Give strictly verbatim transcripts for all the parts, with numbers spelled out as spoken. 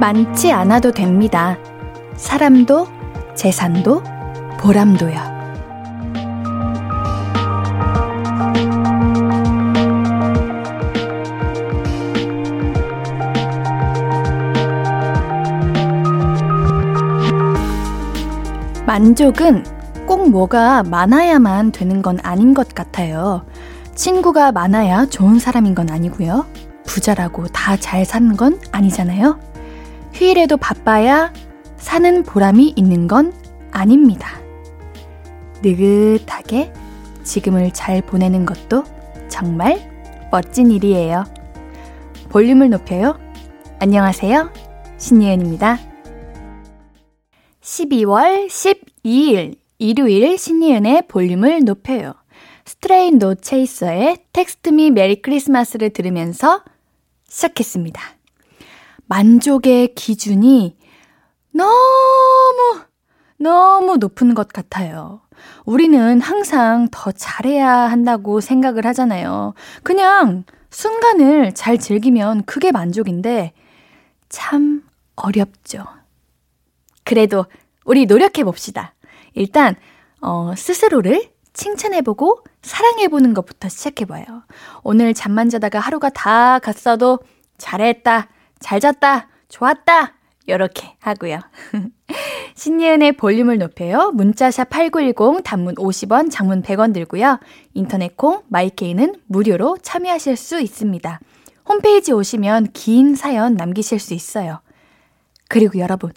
많지 않아도 됩니다. 사람도, 재산도, 보람도요. 만족은 꼭 뭐가 많아야만 되는 건 아닌 것 같아요. 친구가 많아야 좋은 사람인 건 아니고요. 부자라고 다 잘 사는 건 아니잖아요. 휴일에도 바빠야 사는 보람이 있는 건 아닙니다. 느긋하게 지금을 잘 보내는 것도 정말 멋진 일이에요. 볼륨을 높여요. 안녕하세요. 신예은입니다. 십이월 십이일 일요일 신예은의 볼륨을 높여요. 스트레인 노 체이서의 텍스트 미 메리 크리스마스를 들으면서 시작했습니다. 만족의 기준이 너무 너무 높은 것 같아요. 우리는 항상 더 잘해야 한다고 생각을 하잖아요. 그냥 순간을 잘 즐기면 그게 만족인데 참 어렵죠. 그래도 우리 노력해봅시다. 일단 어, 스스로를 칭찬해보고 사랑해보는 것부터 시작해봐요. 오늘 잠만 자다가 하루가 다 갔어도 잘했다, 잘 잤다, 좋았다 이렇게 하고요. 신예은의 볼륨을 높여요. 문자샵 팔구일공, 단문 오십 원, 장문 백 원 들고요. 인터넷 콩, 마이케이는 무료로 참여하실 수 있습니다. 홈페이지 오시면 긴 사연 남기실 수 있어요. 그리고 여러분,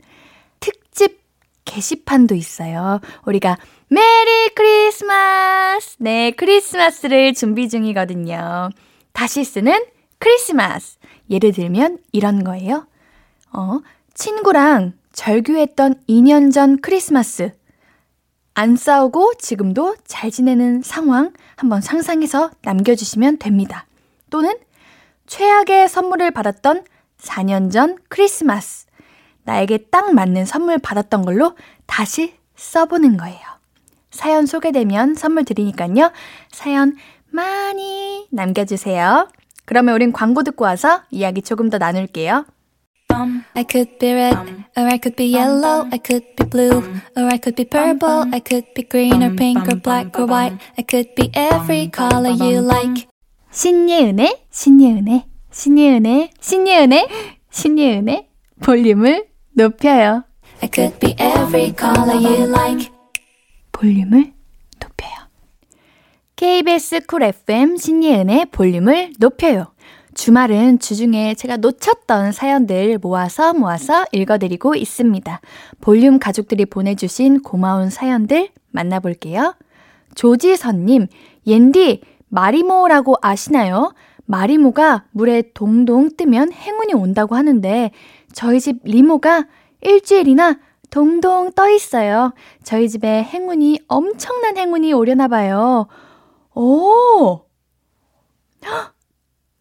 특집 게시판도 있어요. 우리가 메리 크리스마스! 네, 크리스마스를 준비 중이거든요. 다시 쓰는 크리스마스! 예를 들면 이런 거예요. 어, 친구랑 절규했던 이 년 전 크리스마스. 안 싸우고 지금도 잘 지내는 상황 한번 상상해서 남겨주시면 됩니다. 또는 최악의 선물을 받았던 사 년 전 크리스마스. 나에게 딱 맞는 선물 받았던 걸로 다시 써보는 거예요. 사연 소개되면 선물 드리니까요. 사연 많이 남겨주세요. 그러면 우린 광고 듣고 와서 이야기 조금 더 나눌게요. I could be red, or I could be yellow, I could be blue, or I could be purple, I could be green or pink or black or white, I could be every color you like. 신예은의, 신예은의, 신예은의, 신예은의, 신예은의 볼륨을 높여요. I could be every color you like. 볼륨을 높여요. 케이비에스 쿨 에프엠 신예은의 볼륨을 높여요. 주말은 주중에 제가 놓쳤던 사연들 모아서 모아서 읽어드리고 있습니다. 볼륨 가족들이 보내주신 고마운 사연들 만나볼게요. 조지선님, 옌디 마리모라고 아시나요? 마리모가 물에 동동 뜨면 행운이 온다고 하는데 저희 집 리모가 일주일이나 동동 떠 있어요. 저희 집에 행운이, 엄청난 행운이 오려나 봐요. 오!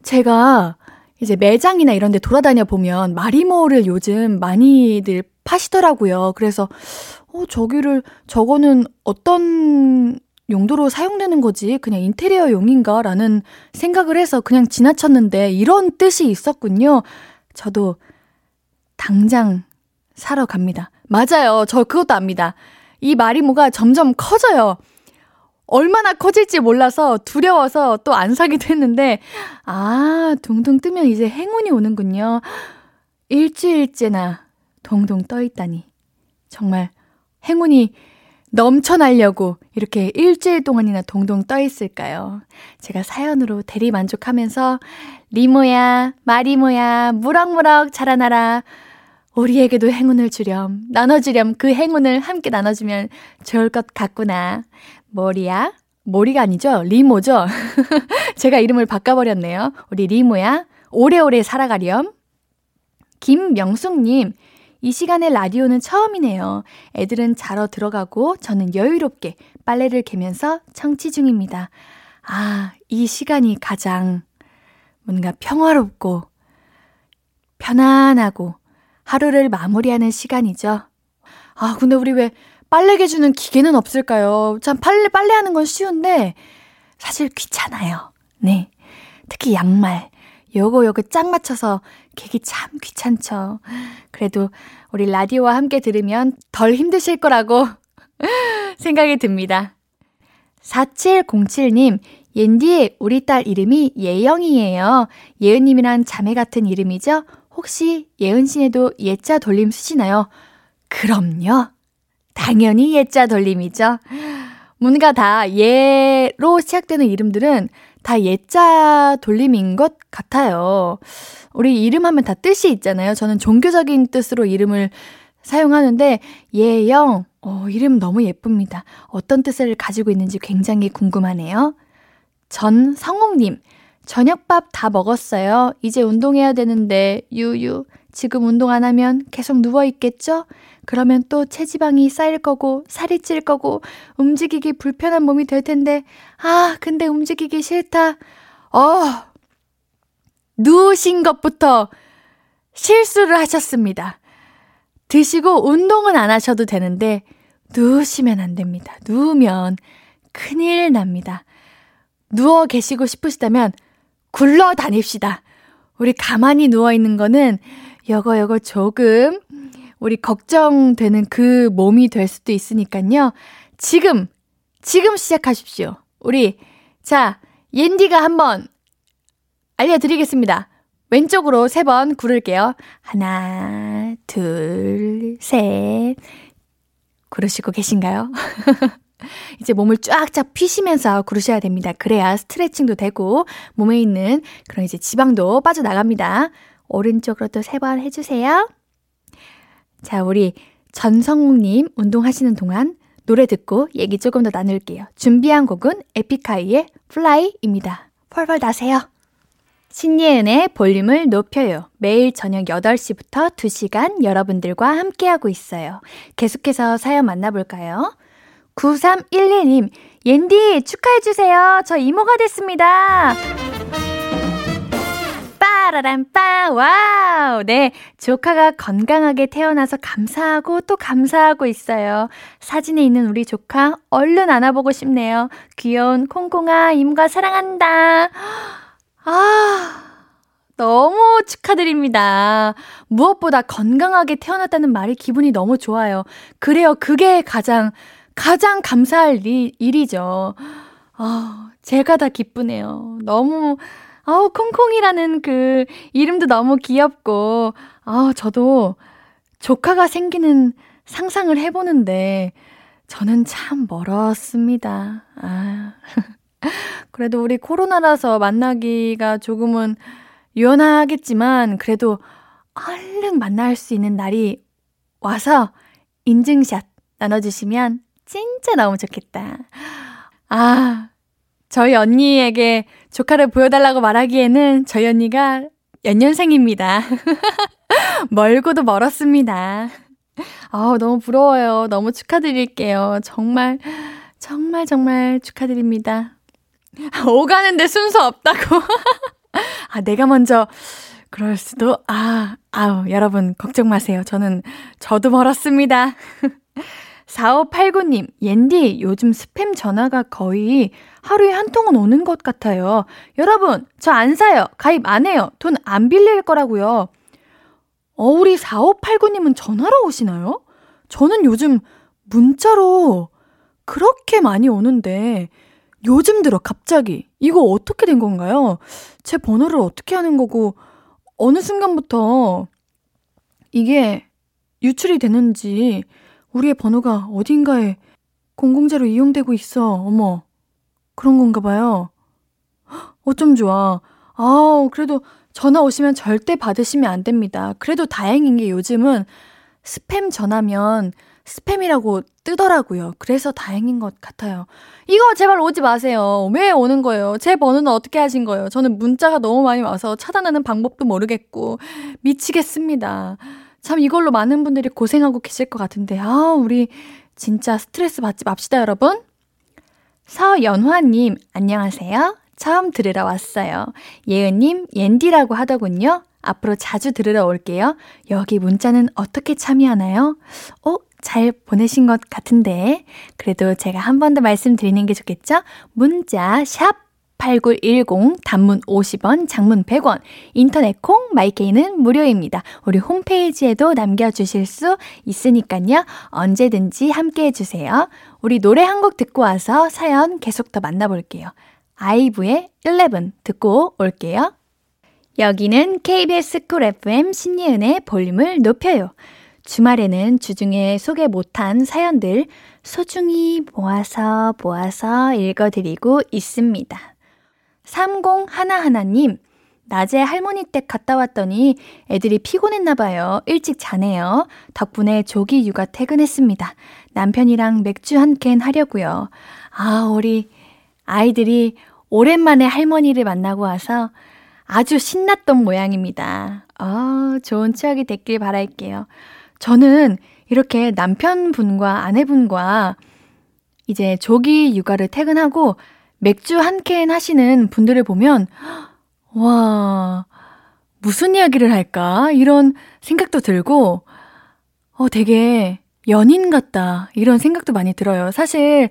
제가 이제 매장이나 이런 데 돌아다녀 보면 마리모를 요즘 많이들 파시더라고요. 그래서 어, 저기를, 저거는 어떤 용도로 사용되는 거지? 그냥 인테리어 용인가? 라는 생각을 해서 그냥 지나쳤는데 이런 뜻이 있었군요. 저도 당장 사러 갑니다. 맞아요. 저 그것도 압니다. 이 마리모가 점점 커져요. 얼마나 커질지 몰라서 두려워서 또 안 사기도 했는데, 아, 동동 뜨면 이제 행운이 오는군요. 일주일째나 동동 떠 있다니. 정말 행운이 넘쳐나려고 이렇게 일주일 동안이나 동동 떠 있을까요? 제가 사연으로 대리 만족하면서 리모야, 마리모야, 무럭무럭 자라나라. 우리에게도 행운을 주렴, 나눠주렴. 그 행운을 함께 나눠주면 좋을 것 같구나. 머리야, 머리가 아니죠? 리모죠? 제가 이름을 바꿔버렸네요. 우리 리모야, 오래오래 살아가렴. 김명숙님, 이 시간에 라디오는 처음이네요. 애들은 자러 들어가고 저는 여유롭게 빨래를 개면서 청취 중입니다. 아, 이 시간이 가장 뭔가 평화롭고 편안하고 하루를 마무리하는 시간이죠. 아, 근데 우리 왜 빨래 개주는 기계는 없을까요? 참 빨래, 빨래하는 건 쉬운데 사실 귀찮아요. 네, 특히 양말. 요거 요거 짝 맞춰서 계기 참 귀찮죠. 그래도 우리 라디오와 함께 들으면 덜 힘드실 거라고 생각이 듭니다. 사칠공칠님, 옌디 우리 딸 이름이 예영이에요. 예은님이랑 자매 같은 이름이죠? 혹시 예은 씨에도 예자 돌림 쓰시나요? 그럼요. 당연히 예자 돌림이죠. 뭔가 다 예로 시작되는 이름들은 다 예자 돌림인 것 같아요. 우리 이름 하면 다 뜻이 있잖아요. 저는 종교적인 뜻으로 이름을 사용하는데 예영, 어, 이름 너무 예쁩니다. 어떤 뜻을 가지고 있는지 굉장히 궁금하네요. 전성옥님, 저녁밥 다 먹었어요. 이제 운동해야 되는데 유유, 지금 운동 안 하면 계속 누워있겠죠? 그러면 또 체지방이 쌓일 거고 살이 찔 거고 움직이기 불편한 몸이 될 텐데, 아 근데 움직이기 싫다. 어, 누우신 것부터 실수를 하셨습니다. 드시고 운동은 안 하셔도 되는데 누우시면 안 됩니다. 누우면 큰일 납니다. 누워 계시고 싶으시다면 굴러 다닙시다. 우리 가만히 누워있는 거는 요거 요거 조금 우리 걱정되는 그 몸이 될 수도 있으니까요. 지금, 지금 시작하십시오. 우리, 자, 옌디가 한번 알려드리겠습니다. 왼쪽으로 세 번 구를게요. 하나, 둘, 셋. 구르시고 계신가요? 이제 몸을 쫙쫙 펴시면서 구르셔야 됩니다. 그래야 스트레칭도 되고 몸에 있는 그런 이제 지방도 빠져나갑니다. 오른쪽으로 또 세 번 해주세요. 자, 우리 전성욱님 운동하시는 동안 노래 듣고 얘기 조금 더 나눌게요. 준비한 곡은 에픽하이의 플라이입니다. 펄펄 나세요. 신예은의 볼륨을 높여요. 매일 저녁 여덟 시부터 두 시간 여러분들과 함께하고 있어요. 계속해서 사연 만나볼까요? 구삼일일님, 옌디 축하해주세요. 저 이모가 됐습니다. 빠라란빠, 와우. 네, 조카가 건강하게 태어나서 감사하고 또 감사하고 있어요. 사진에 있는 우리 조카 얼른 안아보고 싶네요. 귀여운 콩콩아, 이모가 사랑한다. 아, 너무 축하드립니다. 무엇보다 건강하게 태어났다는 말이 기분이 너무 좋아요. 그래요, 그게 가장 가장 감사할 일, 일이죠. 아, 제가 다 기쁘네요. 너무, 아우, 콩콩이라는 그 이름도 너무 귀엽고, 아, 저도 조카가 생기는 상상을 해보는데 저는 참 멀었습니다. 아, 그래도 우리 코로나라서 만나기가 조금은 유연하겠지만 그래도 얼른 만날 수 있는 날이 와서 인증샷 나눠주시면 진짜 너무 좋겠다. 아, 저희 언니에게 조카를 보여달라고 말하기에는 저희 언니가 연년생입니다. 멀고도 멀었습니다. 아, 너무 부러워요. 너무 축하드릴게요. 정말 정말 정말 축하드립니다. 오가는데 순서 없다고. 아, 내가 먼저 그럴 수도. 아, 아우, 여러분 걱정 마세요. 저는 저도 멀었습니다. 사오팔구님, 옌디 요즘 스팸 전화가 거의 하루에 한 통은 오는 것 같아요. 여러분, 저 안 사요. 가입 안 해요. 돈 안 빌릴 거라고요. 어, 우리 사오팔구님은 전화로 오시나요? 저는 요즘 문자로 그렇게 많이 오는데 요즘 들어 갑자기 이거 어떻게 된 건가요? 제 번호를 어떻게 하는 거고 어느 순간부터 이게 유출이 되는지 우리의 번호가 어딘가에 공공재로 이용되고 있어. 어머, 그런 건가 봐요. 어쩜 좋아. 아우, 그래도 전화 오시면 절대 받으시면 안 됩니다. 그래도 다행인 게 요즘은 스팸 전화면 스팸이라고 뜨더라고요. 그래서 다행인 것 같아요. 이거 제발 오지 마세요. 왜 오는 거예요? 제 번호는 어떻게 하신 거예요? 저는 문자가 너무 많이 와서 차단하는 방법도 모르겠고 미치겠습니다. 참 이걸로 많은 분들이 고생하고 계실 것 같은데, 아, 우리 진짜 스트레스 받지 맙시다, 여러분. 서연화님, 안녕하세요. 처음 들으러 왔어요. 예은님, 옌디라고 하더군요. 앞으로 자주 들으러 올게요. 여기 문자는 어떻게 참여하나요? 어? 잘 보내신 것 같은데. 그래도 제가 한 번 더 말씀드리는 게 좋겠죠? 문자 샵 샵 팔구일공 단문 오십 원, 장문 백 원, 인터넷 콩, 마이케이는 무료입니다. 우리 홈페이지에도 남겨주실 수 있으니까요. 언제든지 함께 해주세요. 우리 노래 한 곡 듣고 와서 사연 계속 더 만나볼게요. 아이브의 십일 듣고 올게요. 여기는 케이비에스 쿨 에프엠 신예은의 볼륨을 높여요. 주말에는 주중에 소개 못한 사연들 소중히 모아서 모아서 읽어드리고 있습니다. 삼공일일님, 낮에 할머니 댁 갔다 왔더니 애들이 피곤했나봐요. 일찍 자네요. 덕분에 조기 육아 퇴근했습니다. 남편이랑 맥주 한 캔 하려고요. 아, 우리 아이들이 오랜만에 할머니를 만나고 와서 아주 신났던 모양입니다. 아, 좋은 추억이 됐길 바랄게요. 저는 이렇게 남편분과 아내분과 이제 조기 육아를 퇴근하고 맥주 한 캔 하시는 분들을 보면 와, 무슨 이야기를 할까? 이런 생각도 들고 어, 되게 연인 같다. 이런 생각도 많이 들어요. 사실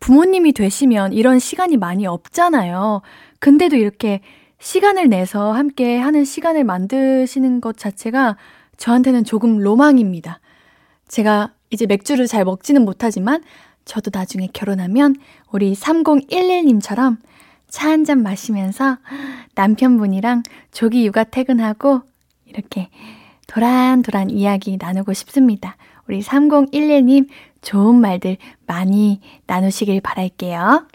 부모님이 되시면 이런 시간이 많이 없잖아요. 근데도 이렇게 시간을 내서 함께 하는 시간을 만드시는 것 자체가 저한테는 조금 로망입니다. 제가 이제 맥주를 잘 먹지는 못하지만 저도 나중에 결혼하면 우리 삼공일일님처럼 차 한 잔 마시면서 남편분이랑 조기 육아 퇴근하고 이렇게 도란도란 이야기 나누고 싶습니다. 우리 삼공일일님 좋은 말들 많이 나누시길 바랄게요.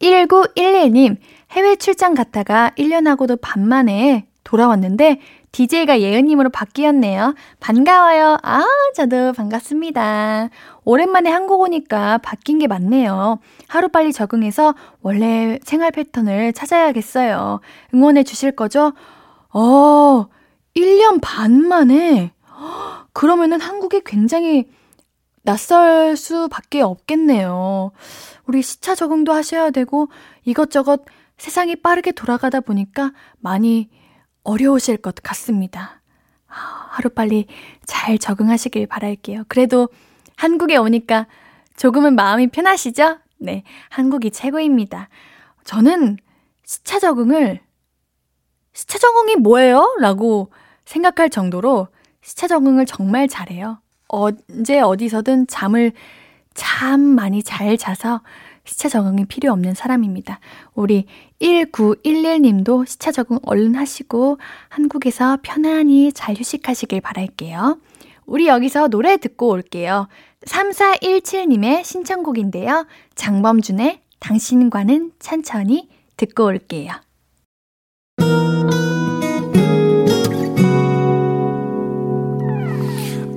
일구일일님, 해외 출장 갔다가 일 년하고도 반 만에 돌아왔는데 디제이가 예은님으로 바뀌었네요. 반가워요. 아, 저도 반갑습니다. 오랜만에 한국 오니까 바뀐 게 많네요. 하루빨리 적응해서 원래 생활 패턴을 찾아야겠어요. 응원해 주실 거죠? 어, 일 년 반 만에? 그러면은 한국이 굉장히 낯설 수밖에 없겠네요. 우리 시차 적응도 하셔야 되고 이것저것 세상이 빠르게 돌아가다 보니까 많이 어려우실 것 같습니다. 하루빨리 잘 적응하시길 바랄게요. 그래도 한국에 오니까 조금은 마음이 편하시죠? 네, 한국이 최고입니다. 저는 시차 적응을 시차 적응이 뭐예요? 라고 생각할 정도로 시차 적응을 정말 잘해요. 언제 어디서든 잠을 참 많이 잘 자서 시차 적응이 필요 없는 사람입니다. 우리 일구일일님도 시차 적응 얼른 하시고 한국에서 편안히 잘 휴식하시길 바랄게요. 우리 여기서 노래 듣고 올게요. 삼사일칠님의 신청곡인데요. 장범준의 당신과는 천천히 듣고 올게요.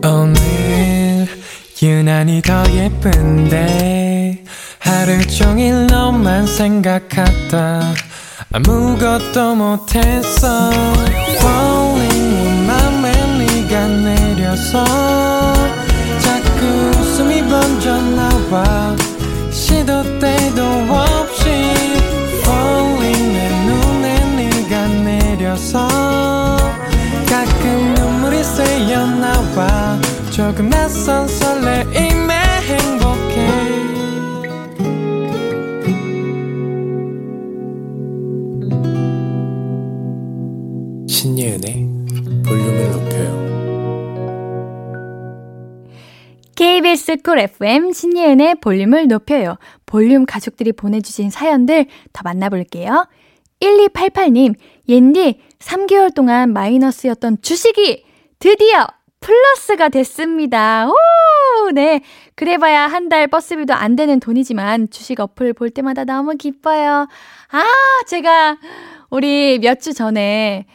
오늘 유난히 더 예쁜데 하루 종일 너만 생각하다 아무것도 못했어. Falling 온 맘에 네가 내려서 자꾸 웃음이 번져 나와 시도 때도 없이 Falling 내 눈에 네가 내려서 가끔 눈물이 새어 나와 조금 낯선 설레임에 행복해. 신예은의 볼륨을 높여요. 케이비에스 쿨 에프엠 신예은의 볼륨을 높여요. 볼륨 가족들이 보내주신 사연들 더 만나볼게요. 일이팔팔님, 옌디 삼 개월 동안 마이너스였던 주식이 드디어 플러스가 됐습니다. 오, 네. 그래봐야 한 달 버스비도 안 되는 돈이지만 주식 어플 볼 때마다 너무 기뻐요. 아, 제가 우리 몇 주 전에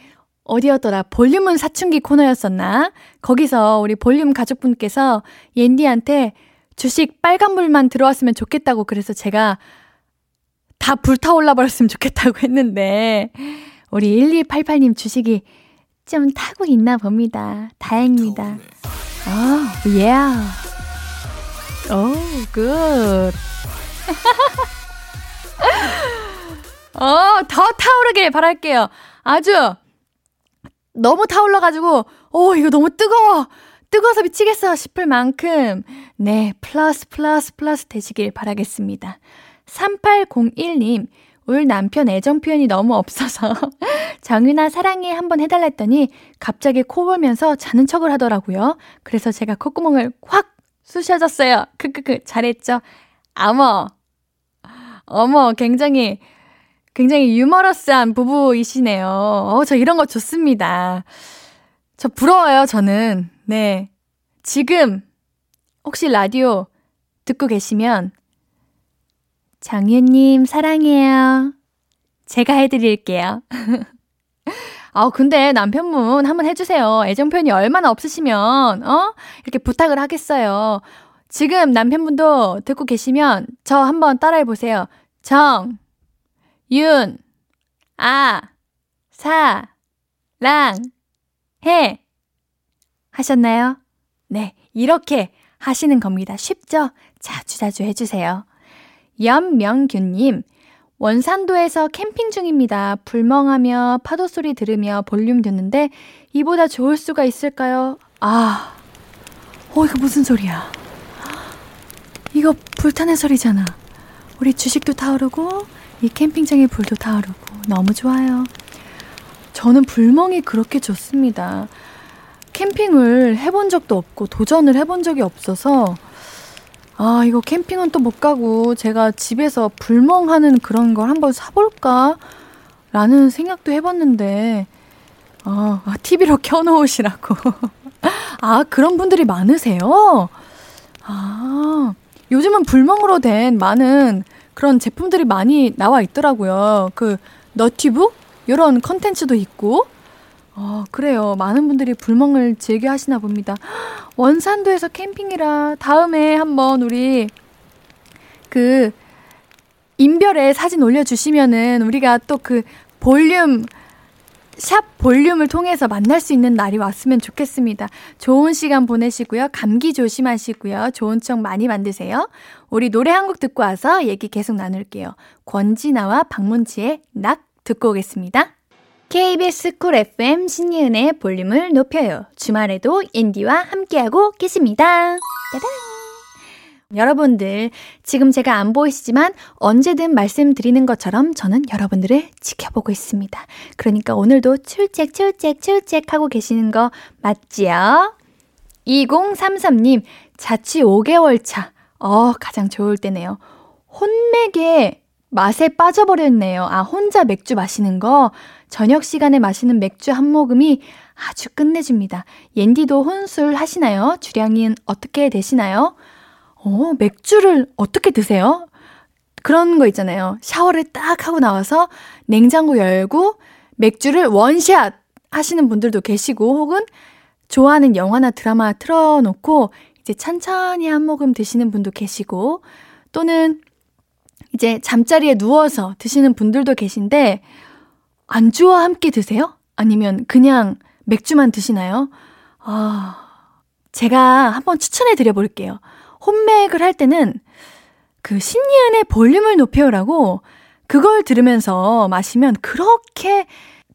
어디였더라? 볼륨은 사춘기 코너였었나? 거기서 우리 볼륨 가족분께서 옌디한테 주식 빨간불만 들어왔으면 좋겠다고 그래서 제가 다 불타올라 버렸으면 좋겠다고 했는데 우리 일이팔팔님 주식이 좀 타고 있나 봅니다. 다행입니다. 오, 예. 오, 굿. 어, 더 타오르길 바랄게요. 아주 너무 타올라가지고 오, 이거 너무 뜨거워. 뜨거워서 미치겠어 싶을 만큼 네, 플러스 플러스 플러스 되시길 바라겠습니다. 삼팔공일님, 올 남편 애정 표현이 너무 없어서 정윤아 사랑해 한번 해달라 했더니 갑자기 코 골면서 자는 척을 하더라고요. 그래서 제가 콧구멍을 확 쑤셔줬어요. 크크크 잘했죠? 어머 어머 굉장히 굉장히 유머러스한 부부이시네요. 어, 저 이런 거 좋습니다. 저 부러워요 저는. 네 지금 혹시 라디오 듣고 계시면 장윤님 사랑해요. 제가 해드릴게요. 아 근데 남편분 한번 해주세요. 애정 표현이 얼마나 없으시면 어 이렇게 부탁을 하겠어요. 지금 남편분도 듣고 계시면 저 한번 따라해보세요. 정, 윤, 아, 사, 랑, 해. 하셨나요? 네, 이렇게 하시는 겁니다. 쉽죠? 자주자주 해주세요. 염명균님, 원산도에서 캠핑 중입니다. 불멍하며 파도 소리 들으며 볼륨 듣는데 이보다 좋을 수가 있을까요? 아, 어, 이거 무슨 소리야? 이거 불타는 소리잖아. 우리 주식도 타오르고 이 캠핑장의 불도 타오르고 너무 좋아요. 저는 불멍이 그렇게 좋습니다. 캠핑을 해본 적도 없고 도전을 해본 적이 없어서 아 이거 캠핑은 또 못 가고 제가 집에서 불멍하는 그런 걸 한번 사볼까? 라는 생각도 해봤는데 아 티비로 켜놓으시라고 아 그런 분들이 많으세요? 아 요즘은 불멍으로 된 많은 그런 제품들이 많이 나와 있더라고요. 그 너튜브? 이런 컨텐츠도 있고 어, 그래요. 많은 분들이 불멍을 즐겨 하시나 봅니다. 원산도에서 캠핑이라 다음에 한번 우리 그 인별에 사진 올려주시면은 우리가 또 그 볼륨 샵 볼륨을 통해서 만날 수 있는 날이 왔으면 좋겠습니다. 좋은 시간 보내시고요. 감기 조심하시고요. 좋은 척 많이 만드세요. 우리 노래 한 곡 듣고 와서 얘기 계속 나눌게요. 권진아와 박문치의 낙 듣고 오겠습니다. 케이비에스 쿨 에프엠 신예은의 볼륨을 높여요. 주말에도 인디와 함께하고 계십니다. 짜잔! 여러분들 지금 제가 안 보이시지만 언제든 말씀드리는 것처럼 저는 여러분들을 지켜보고 있습니다. 그러니까 오늘도 출첵 출첵 출첵 하고 계시는 거 맞지요? 이공삼삼 님 자취 오 개월 차. 어 가장 좋을 때네요. 혼맥의 맛에 빠져버렸네요. 아 혼자 맥주 마시는 거 저녁 시간에 마시는 맥주 한 모금이 아주 끝내줍니다. 옌디도 혼술 하시나요? 주량인 어떻게 되시나요? 어, 맥주를 어떻게 드세요? 그런 거 있잖아요. 샤워를 딱 하고 나와서 냉장고 열고 맥주를 원샷 하시는 분들도 계시고 혹은 좋아하는 영화나 드라마 틀어놓고 이제 천천히 한 모금 드시는 분도 계시고 또는 이제 잠자리에 누워서 드시는 분들도 계신데 안주와 함께 드세요? 아니면 그냥 맥주만 드시나요? 아, 제가 한번 추천해 드려볼게요. 홈맥을 할 때는 그 신예은의 볼륨을 높여요라고 그걸 들으면서 마시면 그렇게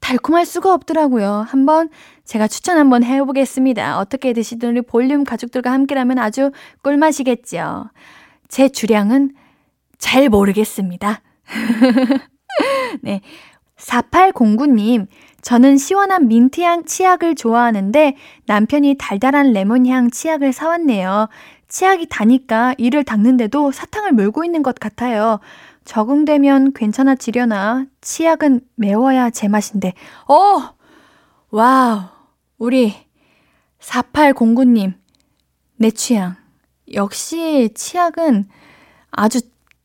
달콤할 수가 없더라고요. 한번 제가 추천 한번 해보겠습니다. 어떻게 드시든 우리 볼륨 가족들과 함께라면 아주 꿀맛이겠죠. 제 주량은 잘 모르겠습니다. 네. 사팔공구 님, 저는 시원한 민트향 치약을 좋아하는데 남편이 달달한 레몬향 치약을 사왔네요. 치약이 다니까 이를 닦는데도 사탕을 물고 있는 것 같아요. 적응되면 괜찮아지려나? 치약은 매워야 제맛인데. 오! 와우! 우리 사팔공구 님, 내 취향. 역시 치약은 아주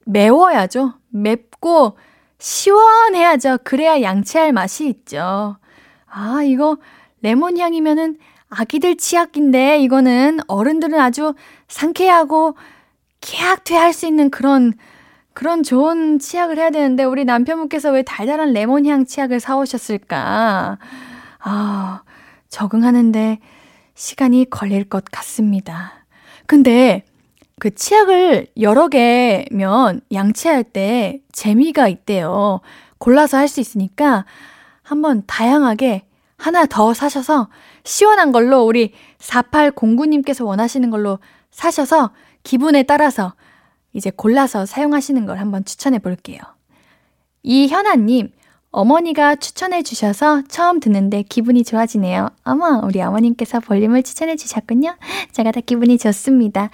매워야죠. 맵고 시원해야죠. 그래야 양치할 맛이 있죠. 아, 이거 레몬향이면은 아기들 치약인데 이거는 어른들은 아주 상쾌하고 쾌약퇴할 수 있는 그런 그런 좋은 치약을 해야 되는데 우리 남편분께서 왜 달달한 레몬향 치약을 사오셨을까? 아, 적응하는데 시간이 걸릴 것 같습니다. 근데 그 치약을 여러 개면 양치할 때 재미가 있대요. 골라서 할 수 있으니까 한번 다양하게 하나 더 사셔서 시원한 걸로 우리 사팔공구 님께서 원하시는 걸로 사셔서 기분에 따라서 이제 골라서 사용하시는 걸 한번 추천해 볼게요. 이현아님, 어머니가 추천해 주셔서 처음 듣는데 기분이 좋아지네요. 어머, 우리 어머님께서 볼륨을 추천해 주셨군요. 제가 다 기분이 좋습니다.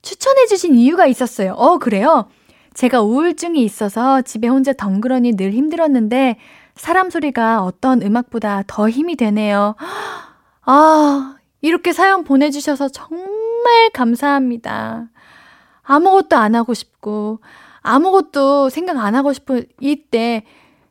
추천해 주신 이유가 있었어요. 어, 그래요? 제가 우울증이 있어서 집에 혼자 덩그러니 늘 힘들었는데 사람 소리가 어떤 음악보다 더 힘이 되네요. 아, 이렇게 사연 보내주셔서 정말 감사합니다. 아무것도 안 하고 싶고 아무것도 생각 안 하고 싶을 이때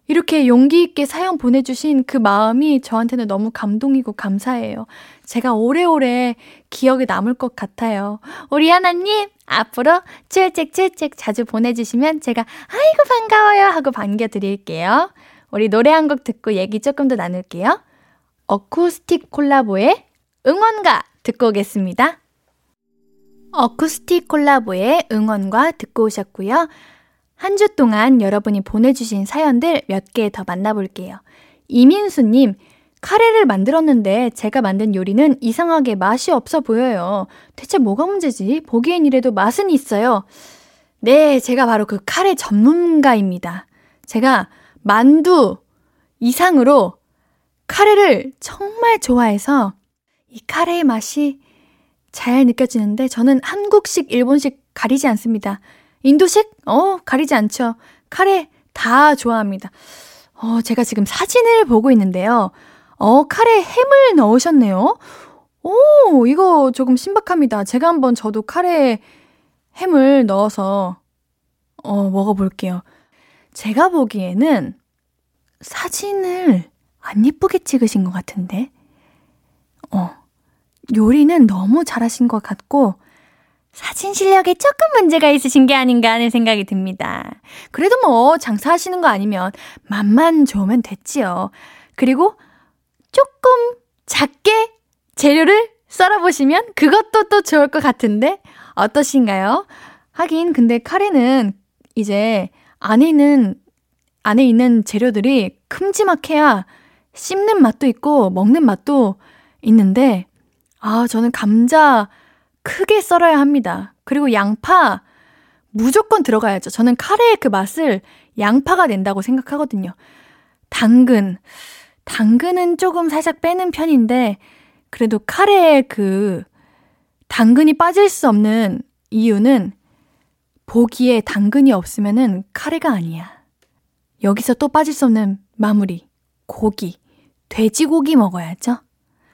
이렇게 용기 있게 사연 보내주신 그 마음이 저한테는 너무 감동이고 감사해요. 제가 오래오래 기억에 남을 것 같아요. 우리 하나님 앞으로 출첵출첵 자주 보내주시면 제가 아이고 반가워요 하고 반겨드릴게요. 우리 노래 한 곡 듣고 얘기 조금 더 나눌게요. 어쿠스틱 콜라보의 응원가 듣고 오겠습니다. 어쿠스틱 콜라보의 응원가 듣고 오셨고요. 한 주 동안 여러분이 보내주신 사연들 몇 개 더 만나볼게요. 이민수님, 카레를 만들었는데 제가 만든 요리는 이상하게 맛이 없어 보여요. 대체 뭐가 문제지? 보기엔 이래도 맛은 있어요. 네, 제가 바로 그 카레 전문가입니다. 제가 만두 이상으로 카레를 정말 좋아해서 이 카레의 맛이 잘 느껴지는데 저는 한국식, 일본식 가리지 않습니다. 인도식? 어, 가리지 않죠. 카레 다 좋아합니다. 어, 제가 지금 사진을 보고 있는데요. 어, 카레에 햄을 넣으셨네요. 오, 이거 조금 신박합니다. 제가 한번 저도 카레에 햄을 넣어서 어, 먹어볼게요. 제가 보기에는 사진을 안 예쁘게 찍으신 것 같은데 어, 요리는 너무 잘하신 것 같고 사진 실력에 조금 문제가 있으신 게 아닌가 하는 생각이 듭니다. 그래도 뭐 장사하시는 거 아니면 맛만 좋으면 됐지요. 그리고 조금 작게 재료를 썰어보시면 그것도 또 좋을 것 같은데 어떠신가요? 하긴 근데 카레는 이제 안에 있는, 안에 있는 재료들이 큼지막해야 씹는 맛도 있고 먹는 맛도 있는데 아, 저는 감자 크게 썰어야 합니다. 그리고 양파 무조건 들어가야죠. 저는 카레의 그 맛을 양파가 낸다고 생각하거든요. 당근, 당근은 조금 살짝 빼는 편인데 그래도 카레의 그 당근이 빠질 수 없는 이유는 보기에 당근이 없으면은 카레가 아니야. 여기서 또 빠질 수 없는 마무리, 고기, 돼지고기 먹어야죠.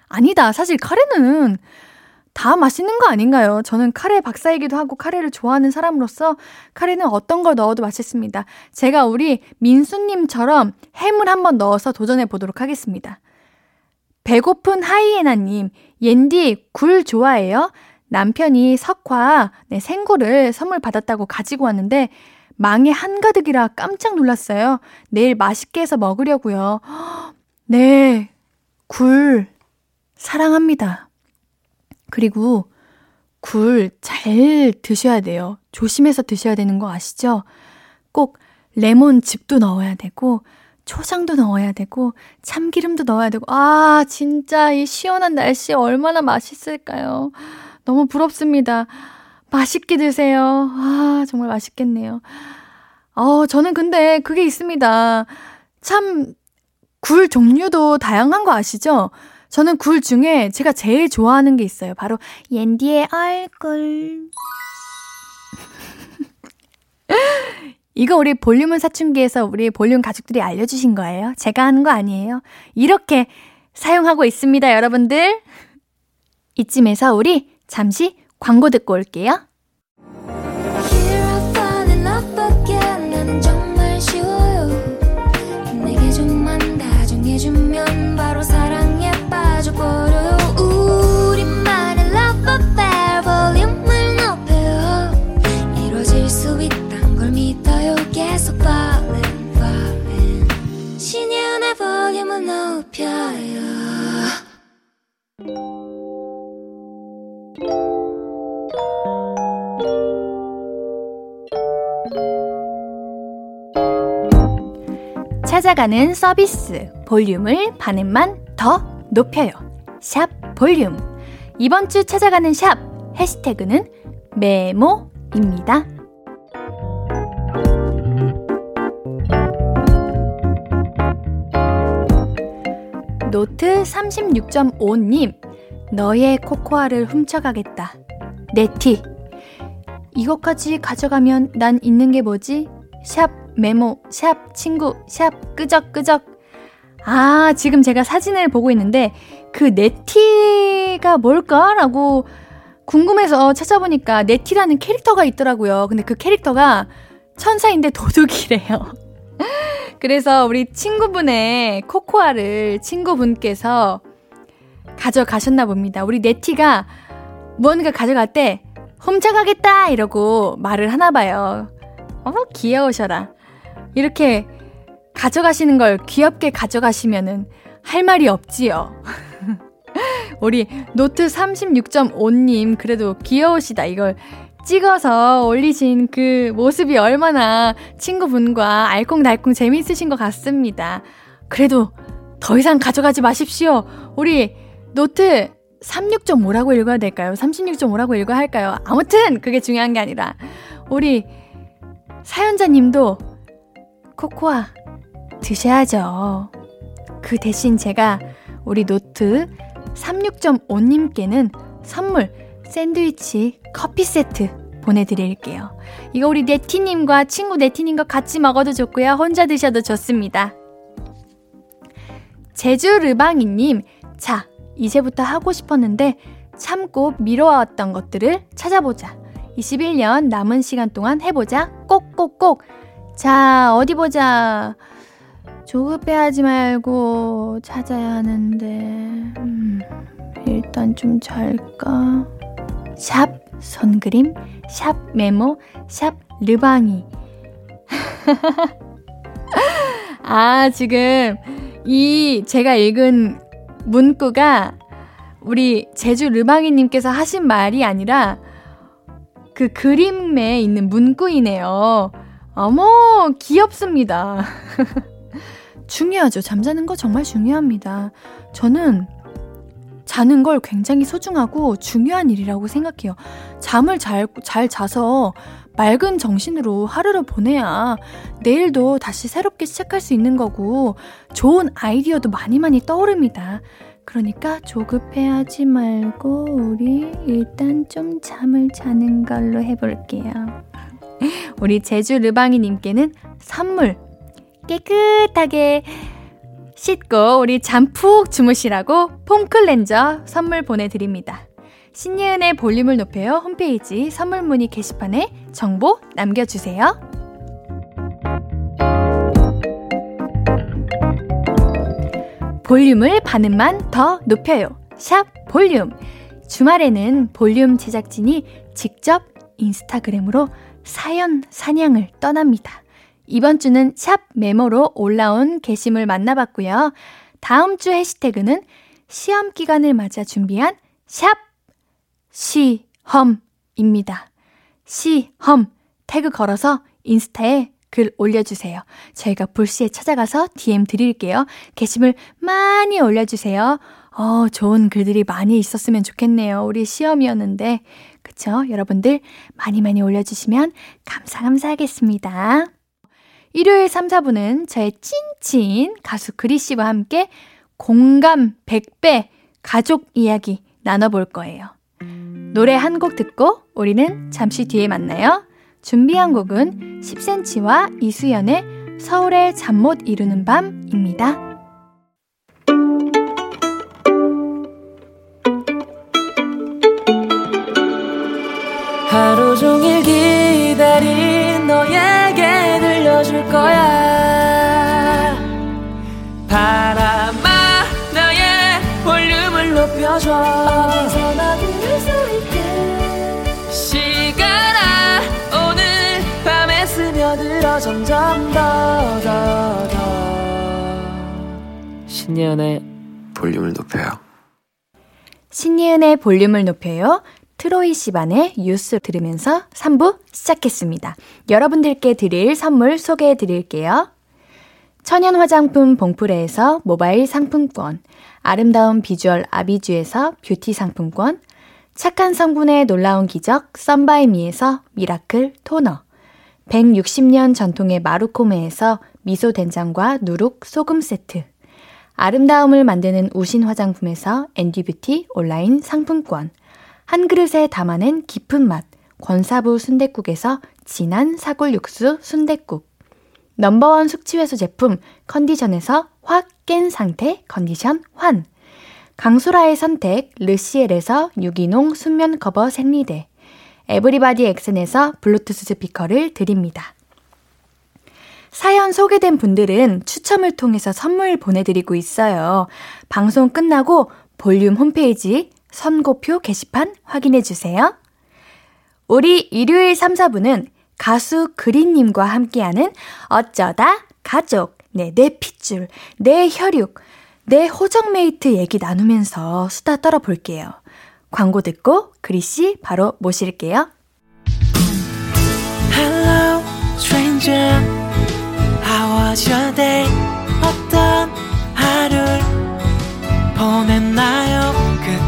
아니다, 사실 카레는 다 맛있는 거 아닌가요? 저는 카레 박사이기도 하고 카레를 좋아하는 사람으로서 카레는 어떤 걸 넣어도 맛있습니다. 제가 우리 민수님처럼 햄을 한번 넣어서 도전해 보도록 하겠습니다. 배고픈 하이에나님, 옌디 굴 좋아해요? 남편이 석화, 네, 생굴을 선물 받았다고 가지고 왔는데 망에 한가득이라 깜짝 놀랐어요. 내일 맛있게 해서 먹으려고요. 네, 굴 사랑합니다. 그리고 굴 잘 드셔야 돼요. 조심해서 드셔야 되는 거 아시죠? 꼭 레몬즙도 넣어야 되고 초장도 넣어야 되고 참기름도 넣어야 되고 아, 진짜 이 시원한 날씨에 얼마나 맛있을까요? 너무 부럽습니다. 맛있게 드세요. 아, 정말 맛있겠네요. 어, 저는 근데 그게 있습니다. 참 굴 종류도 다양한 거 아시죠? 저는 굴 중에 제가 제일 좋아하는 게 있어요. 바로 옌디의 얼굴. 이거 우리 볼륨은 사춘기에서 우리 볼륨 가족들이 알려주신 거예요. 제가 하는 거 아니에요. 이렇게 사용하고 있습니다, 여러분들. 이쯤에서 우리 잠시 광고 듣고 올게요. 찾아가는 서비스 볼륨을 반음만 더 높여요. 샵 볼륨. 이번 주 찾아가는 샵 해시태그는 메모입니다. 노트 삼십육 점 오님 너의 코코아를 훔쳐가겠다. 내 티. 이것까지 가져가면 난 있는 게 뭐지? 샵 메모, 샵 친구, 샵 끄적끄적. 아, 지금 제가 사진을 보고 있는데 그 내 티가 뭘까라고 궁금해서 찾아보니까 내 티라는 캐릭터가 있더라고요. 근데 그 캐릭터가 천사인데 도둑이래요. 그래서 우리 친구분의 코코아를 친구분께서 가져가셨나 봅니다. 우리 네티가 무언가 가져갈 때 훔쳐가겠다 이러고 말을 하나 봐요. 어, 귀여우셔라. 이렇게 가져가시는 걸 귀엽게 가져가시면은 할 말이 없지요. 우리 노트 삼십육 점 오님 그래도 귀여우시다. 이걸 찍어서 올리신 그 모습이 얼마나 친구분과 알콩달콩 재미있으신 것 같습니다. 그래도 더 이상 가져가지 마십시오. 우리 노트 삼십육 점 오라고 읽어야 될까요? 삼십육 점 오라고 읽어야 할까요? 아무튼 그게 중요한 게 아니라 우리 사연자님도 코코아 드셔야죠. 그 대신 제가 우리 노트 삼십육 점 오님께는 선물 샌드위치 커피 세트 보내드릴게요. 이거 우리 네티님과 친구 네티님과 같이 먹어도 좋고요. 혼자 드셔도 좋습니다. 제주르방이님, 자, 이제부터 하고 싶었는데 참고 미뤄왔던 것들을 찾아보자. 이십일 년 남은 시간 동안 해보자. 꼭꼭꼭. 자, 어디 보자. 조급해하지 말고 찾아야 하는데 음, 일단 좀 잘까? 샵 손그림, 샵 메모, 샵 르방이. 아, 지금 이 제가 읽은 문구가 우리 제주 르방이님께서 하신 말이 아니라 그 그림에 있는 문구이네요. 어머, 귀엽습니다. 중요하죠. 잠자는 거 정말 중요합니다. 저는 자는 걸 굉장히 소중하고 중요한 일이라고 생각해요. 잠을 잘, 잘 자서 맑은 정신으로 하루를 보내야 내일도 다시 새롭게 시작할 수 있는 거고 좋은 아이디어도 많이 많이 떠오릅니다. 그러니까 조급해하지 말고 우리 일단 좀 잠을 자는 걸로 해볼게요. 우리 제주 르방이님께는 선물 깨끗하게 씻고 우리 잠 푹 주무시라고 폼클렌저 선물 보내드립니다. 신예은의 볼륨을 높여요 홈페이지 선물 문의 게시판에 정보 남겨주세요. 볼륨을 반음만 더 높여요. 샵 볼륨. 주말에는 볼륨 제작진이 직접 인스타그램으로 사연 사냥을 떠납니다. 이번 주는 샵 메모로 올라온 게시물 만나봤고요. 다음 주 해시태그는 시험 기간을 맞아 준비한 샵 시험입니다. 시험 태그 걸어서 인스타에 글 올려주세요. 저희가 불시에 찾아가서 디엠 드릴게요. 게시물 많이 올려주세요. 어, 좋은 글들이 많이 있었으면 좋겠네요. 우리 시험이었는데. 그쵸? 여러분들 많이 많이 올려주시면 감사 감사하겠습니다. 일요일 삼, 사 부는 저의 찐친 가수 그리씨와 함께 공감 백 배 가족 이야기 나눠볼 거예요. 노래 한 곡 듣고 우리는 잠시 뒤에 만나요. 준비한 곡은 십 센티미터와 이수연의 서울의 잠 못 이루는 밤입니다. 하루 종일 기다린 너에게 들려줄 거야. 바람아 나의 볼륨을 높여줘. 어디서나 들을 수 있게. 시간아 오늘 밤에 스며들어 점점 더, 더, 더. 신예은의 볼륨을 높여요. 신예은의 볼륨을 높여요. 트로이 시반의 뉴스 들으면서 삼 부 시작했습니다. 여러분들께 드릴 선물 소개해 드릴게요. 천연 화장품 봉프레에서 모바일 상품권, 아름다운 비주얼 아비주에서 뷰티 상품권, 착한 성분의 놀라운 기적 썬바이미에서 미라클 토너, 백육십 년 전통의 마루코메에서 미소 된장과 누룩 소금 세트, 아름다움을 만드는 우신 화장품에서 앤디뷰티 온라인 상품권, 한 그릇에 담아낸 깊은 맛 권사부 순댓국에서 진한 사골 육수 순댓국, 넘버원 숙취해소 제품 컨디션에서 확 깬 상태 컨디션 환, 강수라의 선택 르시엘에서 유기농 순면 커버 생리대, 에브리바디 엑센에서 블루투스 스피커를 드립니다. 사연 소개된 분들은 추첨을 통해서 선물 보내드리고 있어요. 방송 끝나고 볼륨 홈페이지 선고표 게시판 확인해주세요. 우리 일요일 삼, 사 부는 가수 그리님과 함께하는 어쩌다 가족, 네, 내 핏줄, 내 혈육, 내 호정메이트 얘기 나누면서 수다 떨어볼게요. 광고 듣고 그리씨 바로 모실게요. Hello, stranger. How was your day? 어떤 하루를 보냈나요?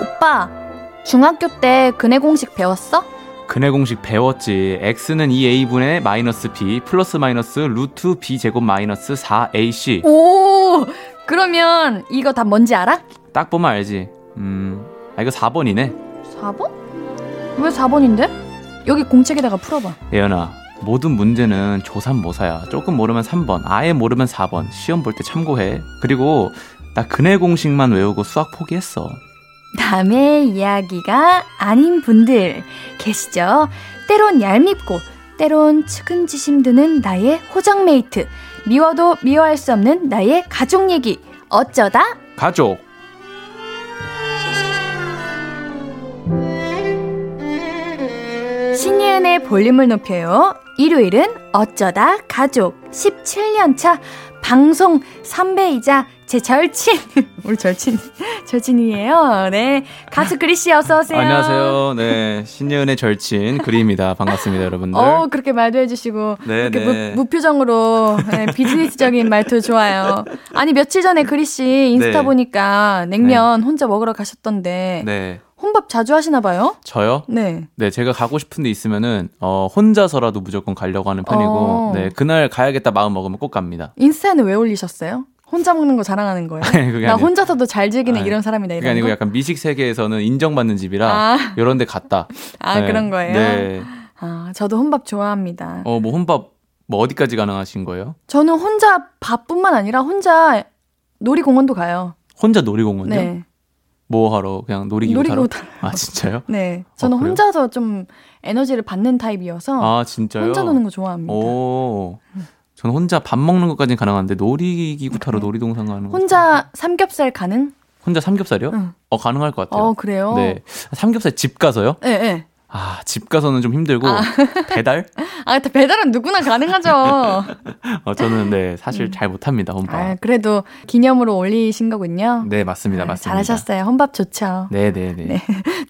오빠, 중학교 때 근해공식 배웠어? 근해공식 배웠지. x는 이 에이분의 마이너스 b 플러스 마이너스 루트 b 제곱 마이너스 사 에이씨. 오, 그러면 이거 다 뭔지 알아? 딱 보면 알지. 음, 아, 이거 사 번이네. 사 번? 왜 사 번인데? 여기 공책에다가 풀어봐. 예연아, 모든 문제는 조삼모사야. 조금 모르면 삼 번, 아예 모르면 사 번. 시험 볼 때 참고해. 그리고 나 근해공식만 외우고 수학 포기했어. 남의 이야기가 아닌 분들 계시죠? 때론 얄밉고 때론 측은지심 드는 나의 호정메이트, 미워도 미워할 수 없는 나의 가족 얘기, 어쩌다 가족. 신예은의 볼륨을 높여요. 일요일은 어쩌다 가족 십칠 년 차 방송 선배이자 제 절친, 우리 절친, 절친이에요. 네, 가수 그리 씨 어서 오세요. 안녕하세요. 네, 신예은의 절친 그리입니다. 반갑습니다, 여러분들. 어, 그렇게 말도 해주시고, 네, 이렇게 네. 무, 무표정으로 네, 비즈니스적인 말투 좋아요. 아니, 며칠 전에 그리 씨 인스타 네. 보니까 냉면 네. 혼자 먹으러 가셨던데. 네. 혼밥 자주 하시나 봐요? 저요? 네. 네, 제가 가고 싶은 데 있으면은 어, 혼자서라도 무조건 가려고 하는 편이고, 어. 네, 그날 가야겠다 마음 먹으면 꼭 갑니다. 인스타에는 왜 올리셨어요? 혼자 먹는 거 자랑하는 거예요? 아니, 그게 나 아니에요. 혼자서도 잘 즐기는 아니, 이런 사람이다. 이런 그게 아니고 거? 약간 미식 세계에서는 인정받는 집이라 이런 아. 데 갔다. 아, 네. 그런 거예요? 네. 아, 저도 혼밥 좋아합니다. 어, 뭐 혼밥 뭐 어디까지 가능하신 거예요? 저는 혼자 밥뿐만 아니라 혼자 놀이공원도 가요. 혼자 놀이공원요? 네. 뭐 하러? 그냥 놀이기구 타러? 아, 진짜요? 네, 저는 아, 혼자서 좀 에너지를 받는 타입이어서 아, 진짜요? 혼자 노는 거 좋아합니다. 오, 저는 혼자 밥 먹는 것까지는 가능한데 놀이기구 타러 네. 놀이동산 가는 거 혼자 삼겹살 가능? 혼자 삼겹살이요? 응. 어, 가능할 것 같아요. 어, 그래요? 네, 삼겹살 집 가서요? 네, 네. 아, 집 가서는 좀 힘들고 아. 배달? 아, 배달은 누구나 가능하죠. 어, 저는 네 사실 잘 못합니다, 혼밥. 아, 그래도 기념으로 올리신 거군요. 네, 맞습니다, 아, 맞습니다. 잘하셨어요. 혼밥 좋죠. 네, 네, 네.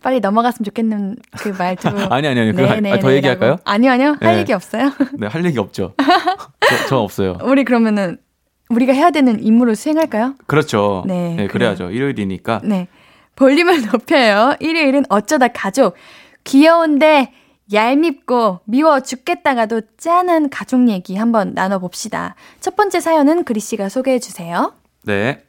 빨리 넘어갔으면 좋겠는 그 말투. 아니, 아니, 아니. 그 더 얘기할까요? 아니요, 아니요. 할 네. 얘기 없어요. 네, 할 얘기 없죠. 저, 저 없어요. 우리 그러면은 우리가 해야 되는 임무를 수행할까요? 그렇죠. 네, 네, 그래야죠. 일요일이니까. 네, 볼륨을 높여요. 일요일은 어쩌다 가족. 귀여운데 얄밉고 미워 죽겠다가도 짠한 가족 얘기 한번 나눠봅시다. 첫 번째 사연은 그리씨가 소개해주세요. 네,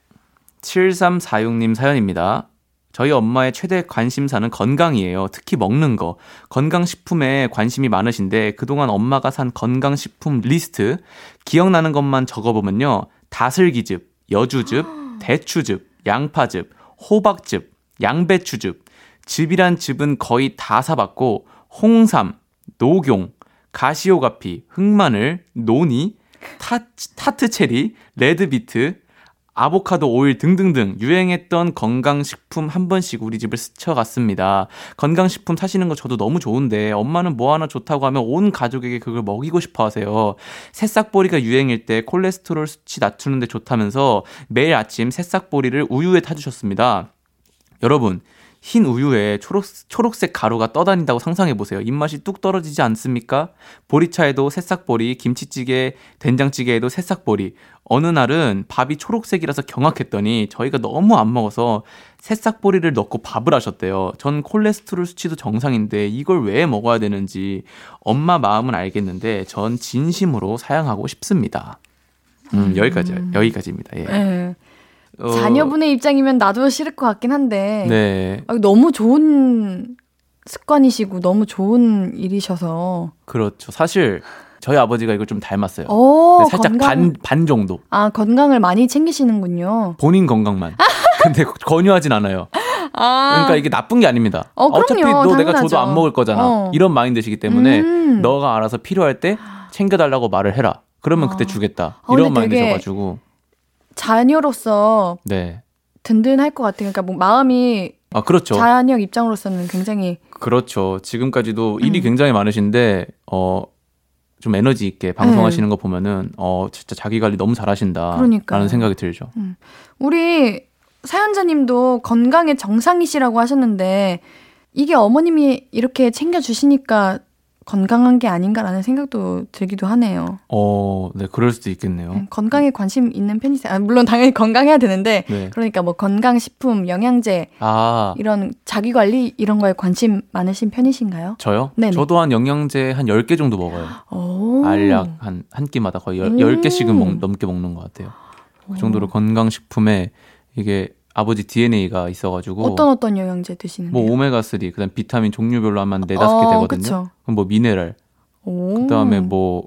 칠삼사육 님 사연입니다. 저희 엄마의 최대 관심사는 건강이에요. 특히 먹는 거. 건강식품에 관심이 많으신데 그동안 엄마가 산 건강식품 리스트 기억나는 것만 적어보면요. 다슬기즙, 여주즙, 대추즙, 양파즙, 호박즙, 양배추즙, 즙이란 즙은 거의 다 사봤고 홍삼, 노경, 가시오가피, 흑마늘, 노니, 타트, 타트체리, 레드비트, 아보카도 오일 등등등 유행했던 건강식품 한 번씩 우리 집을 스쳐갔습니다. 건강식품 사시는 거 저도 너무 좋은데 엄마는 뭐 하나 좋다고 하면 온 가족에게 그걸 먹이고 싶어 하세요. 새싹보리가 유행일 때 콜레스테롤 수치 낮추는데 좋다면서 매일 아침 새싹보리를 우유에 타주셨습니다. 여러분, 흰 우유에 초록, 초록색 가루가 떠다닌다고 상상해보세요. 입맛이 뚝 떨어지지 않습니까? 보리차에도 새싹보리, 김치찌개, 된장찌개에도 새싹보리. 어느 날은 밥이 초록색이라서 경악했더니 저희가 너무 안 먹어서 새싹보리를 넣고 밥을 하셨대요. 전 콜레스테롤 수치도 정상인데 이걸 왜 먹어야 되는지 엄마 마음은 알겠는데 전 진심으로 사양하고 싶습니다. 음, 음. 여기까지, 여기까지입니다. 예. 네. 어... 자녀분의 입장이면 나도 싫을 것 같긴 한데 네. 너무 좋은 습관이시고 너무 좋은 일이셔서. 그렇죠. 사실 저희 아버지가 이걸 좀 닮았어요. 오, 살짝 건강... 반, 반 정도. 아, 건강을 많이 챙기시는군요. 본인 건강만. 근데 권유하진 않아요. 아. 그러니까 이게 나쁜 게 아닙니다. 어, 그럼요. 어차피 너 당연하죠. 내가 줘도 안 먹을 거잖아. 어. 이런 마인드시기 때문에 음. 너가 알아서 필요할 때 챙겨달라고 말을 해라. 그러면 아. 그때 주겠다. 아, 이런 마인드셔가지고. 자녀로서 네. 든든할 것 같아요. 그러니까 뭐 마음이 아, 그렇죠. 자녀 입장으로서는 굉장히 그렇죠. 지금까지도 음. 일이 굉장히 많으신데 어, 좀 에너지 있게 방송하시는 음. 거 보면은 어, 진짜 자기 관리 너무 잘하신다. 그러니까. 라는 생각이 들죠. 음. 우리 사연자님도 건강의 정상이시라고 하셨는데 이게 어머님이 이렇게 챙겨주시니까 건강한 게 아닌가라는 생각도 들기도 하네요. 어, 네, 그럴 수도 있겠네요. 네, 건강에 관심 있는 편이세요? 아, 물론 당연히 건강해야 되는데, 네. 그러니까 뭐 건강식품, 영양제, 아. 이런 자기관리 이런 거에 관심 많으신 편이신가요? 저요? 네. 저도 한 영양제 한 열 개 정도 먹어요. 오. 알약 한, 한 끼마다 거의 열, 열 개씩은 먹, 넘게 먹는 것 같아요. 그 정도로 오. 건강식품에 이게 아버지 디엔에이가 있어가지고 어떤 어떤 영양제 드시는데요? 뭐 오메가삼, 그다음 비타민 종류별로 하면 네 다섯 개 어, 되거든요. 그쵸. 그럼 뭐 미네랄, 오. 그다음에 뭐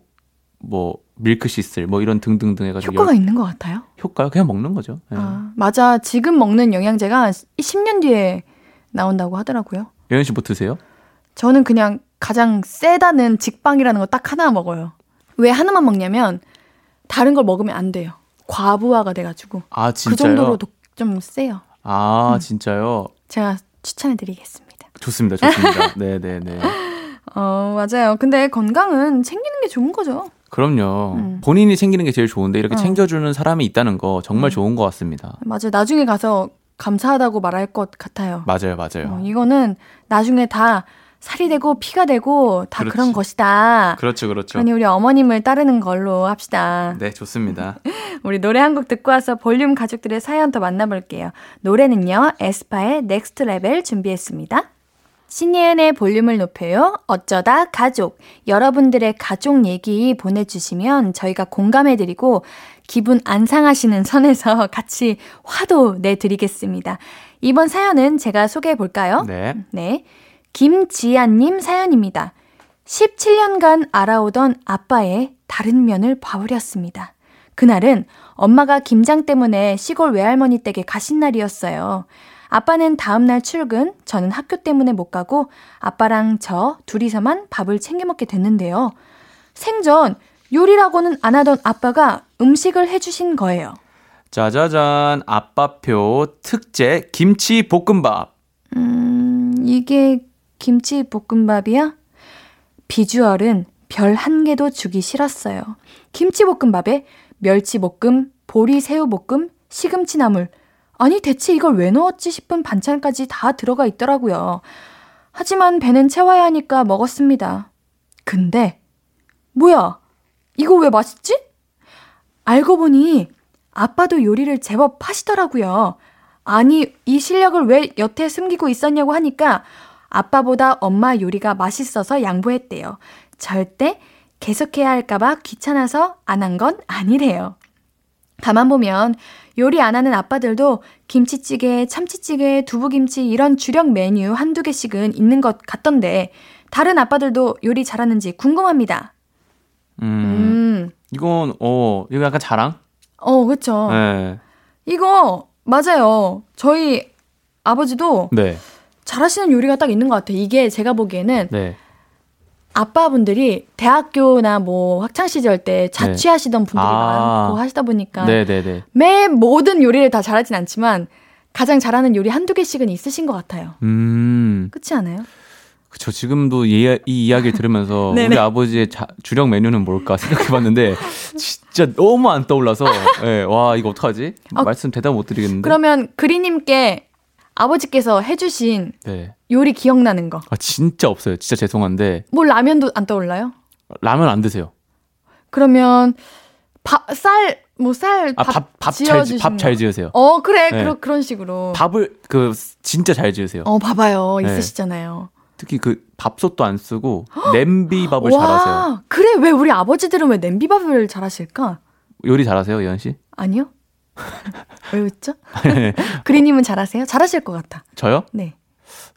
뭐 밀크시슬, 뭐 이런 등등등 해가지고 효과가 열... 있는 것 같아요? 효과요? 그냥 먹는 거죠. 아, 예. 맞아. 지금 먹는 영양제가 십 년 뒤에 나온다고 하더라고요. 여현 씨 뭐 드세요? 저는 그냥 가장 세다는 직방이라는 거 딱 하나 먹어요. 왜 하나만 먹냐면 다른 걸 먹으면 안 돼요. 과부하가 돼가지고. 아 진짜요? 그 정도로 독 좀 세요. 아, 음. 진짜요? 제가 추천해드리겠습니다. 좋습니다. 좋습니다. 네네네. 어, 맞아요. 근데 건강은 챙기는 게 좋은 거죠. 그럼요. 음. 본인이 챙기는 게 제일 좋은데 이렇게 어. 챙겨주는 사람이 있다는 거 정말 음. 좋은 것 같습니다. 맞아요. 나중에 가서 감사하다고 말할 것 같아요. 맞아요. 맞아요. 어, 이거는 나중에 다 살이 되고 피가 되고 다 그렇지. 그런 것이다. 그렇죠. 그렇죠. 아니 우리 어머님을 따르는 걸로 합시다. 네, 좋습니다. 우리 노래 한 곡 듣고 와서 볼륨 가족들의 사연 더 만나볼게요. 노래는요. 에스파의 넥스트 레벨 준비했습니다. 신예은의 볼륨을 높여요. 어쩌다 가족. 여러분들의 가족 얘기 보내주시면 저희가 공감해드리고 기분 안 상하시는 선에서 같이 화도 내드리겠습니다. 이번 사연은 제가 소개해볼까요? 네. 네. 김지아님 사연입니다. 십칠 년간 알아오던 아빠의 다른 면을 봐보렸습니다. 그날은 엄마가 김장 때문에 시골 외할머니 댁에 가신 날이었어요. 아빠는 다음날 출근, 저는 학교 때문에 못 가고 아빠랑 저 둘이서만 밥을 챙겨 먹게 됐는데요. 생전 요리라고는 안 하던 아빠가 음식을 해주신 거예요. 짜자잔, 아빠표 특제 김치볶음밥. 음, 이게... 김치볶음밥이야? 비주얼은 별 한 개도 주기 싫었어요. 김치볶음밥에 멸치볶음, 보리새우볶음, 시금치나물. 아니 대체 이걸 왜 넣었지 싶은 반찬까지 다 들어가 있더라고요. 하지만 배는 채워야 하니까 먹었습니다. 근데 뭐야? 이거 왜 맛있지? 알고 보니 아빠도 요리를 제법 하시더라고요. 아니 이 실력을 왜 여태 숨기고 있었냐고 하니까 아빠보다 엄마 요리가 맛있어서 양보했대요. 절대 계속해야 할까봐 귀찮아서 안 한 건 아니래요. 가만 보면 요리 안 하는 아빠들도 김치찌개, 참치찌개, 두부김치 이런 주력 메뉴 한두 개씩은 있는 것 같던데 다른 아빠들도 요리 잘하는지 궁금합니다. 음, 음. 이건 어 이거 약간 자랑? 어 그렇죠. 네. 이거 맞아요. 저희 아버지도 네. 잘하시는 요리가 딱 있는 것 같아요. 이게 제가 보기에는 네. 아빠분들이 대학교나 뭐 학창시절 때 자취하시던 분들이 아. 많고 하시다 보니까 네네네. 매 모든 요리를 다 잘하진 않지만 가장 잘하는 요리 한두 개씩은 있으신 것 같아요. 음. 그렇지 않아요? 그쵸. 지금도 예, 이 이야기를 들으면서 우리 아버지의 자, 주력 메뉴는 뭘까 생각해봤는데 진짜 너무 안 떠올라서 예, 와 이거 어떡하지? 아, 말씀 대답 못 드리겠는데. 그러면 그리님께 아버지께서 해주신 네. 요리 기억나는 거. 아 진짜 없어요. 진짜 죄송한데. 뭐 라면도 안 떠올라요? 라면 안 드세요. 그러면 밥, 쌀, 뭐 쌀, 밥, 아, 밥, 밥 지어 잘, 밥 잘 지으세요. 어 그래 네. 그런 그런 식으로. 밥을 그 진짜 잘 지으세요. 어 봐봐요 네. 있으시잖아요. 특히 그 밥솥도 안 쓰고 냄비밥을 잘하세요. 그래 왜 우리 아버지들은 왜 냄비밥을 잘하실까? 요리 잘하세요 예은 씨? 아니요. 왜 웃죠? 그리님은 잘하세요? 잘하실 것 같아. 저요? 네.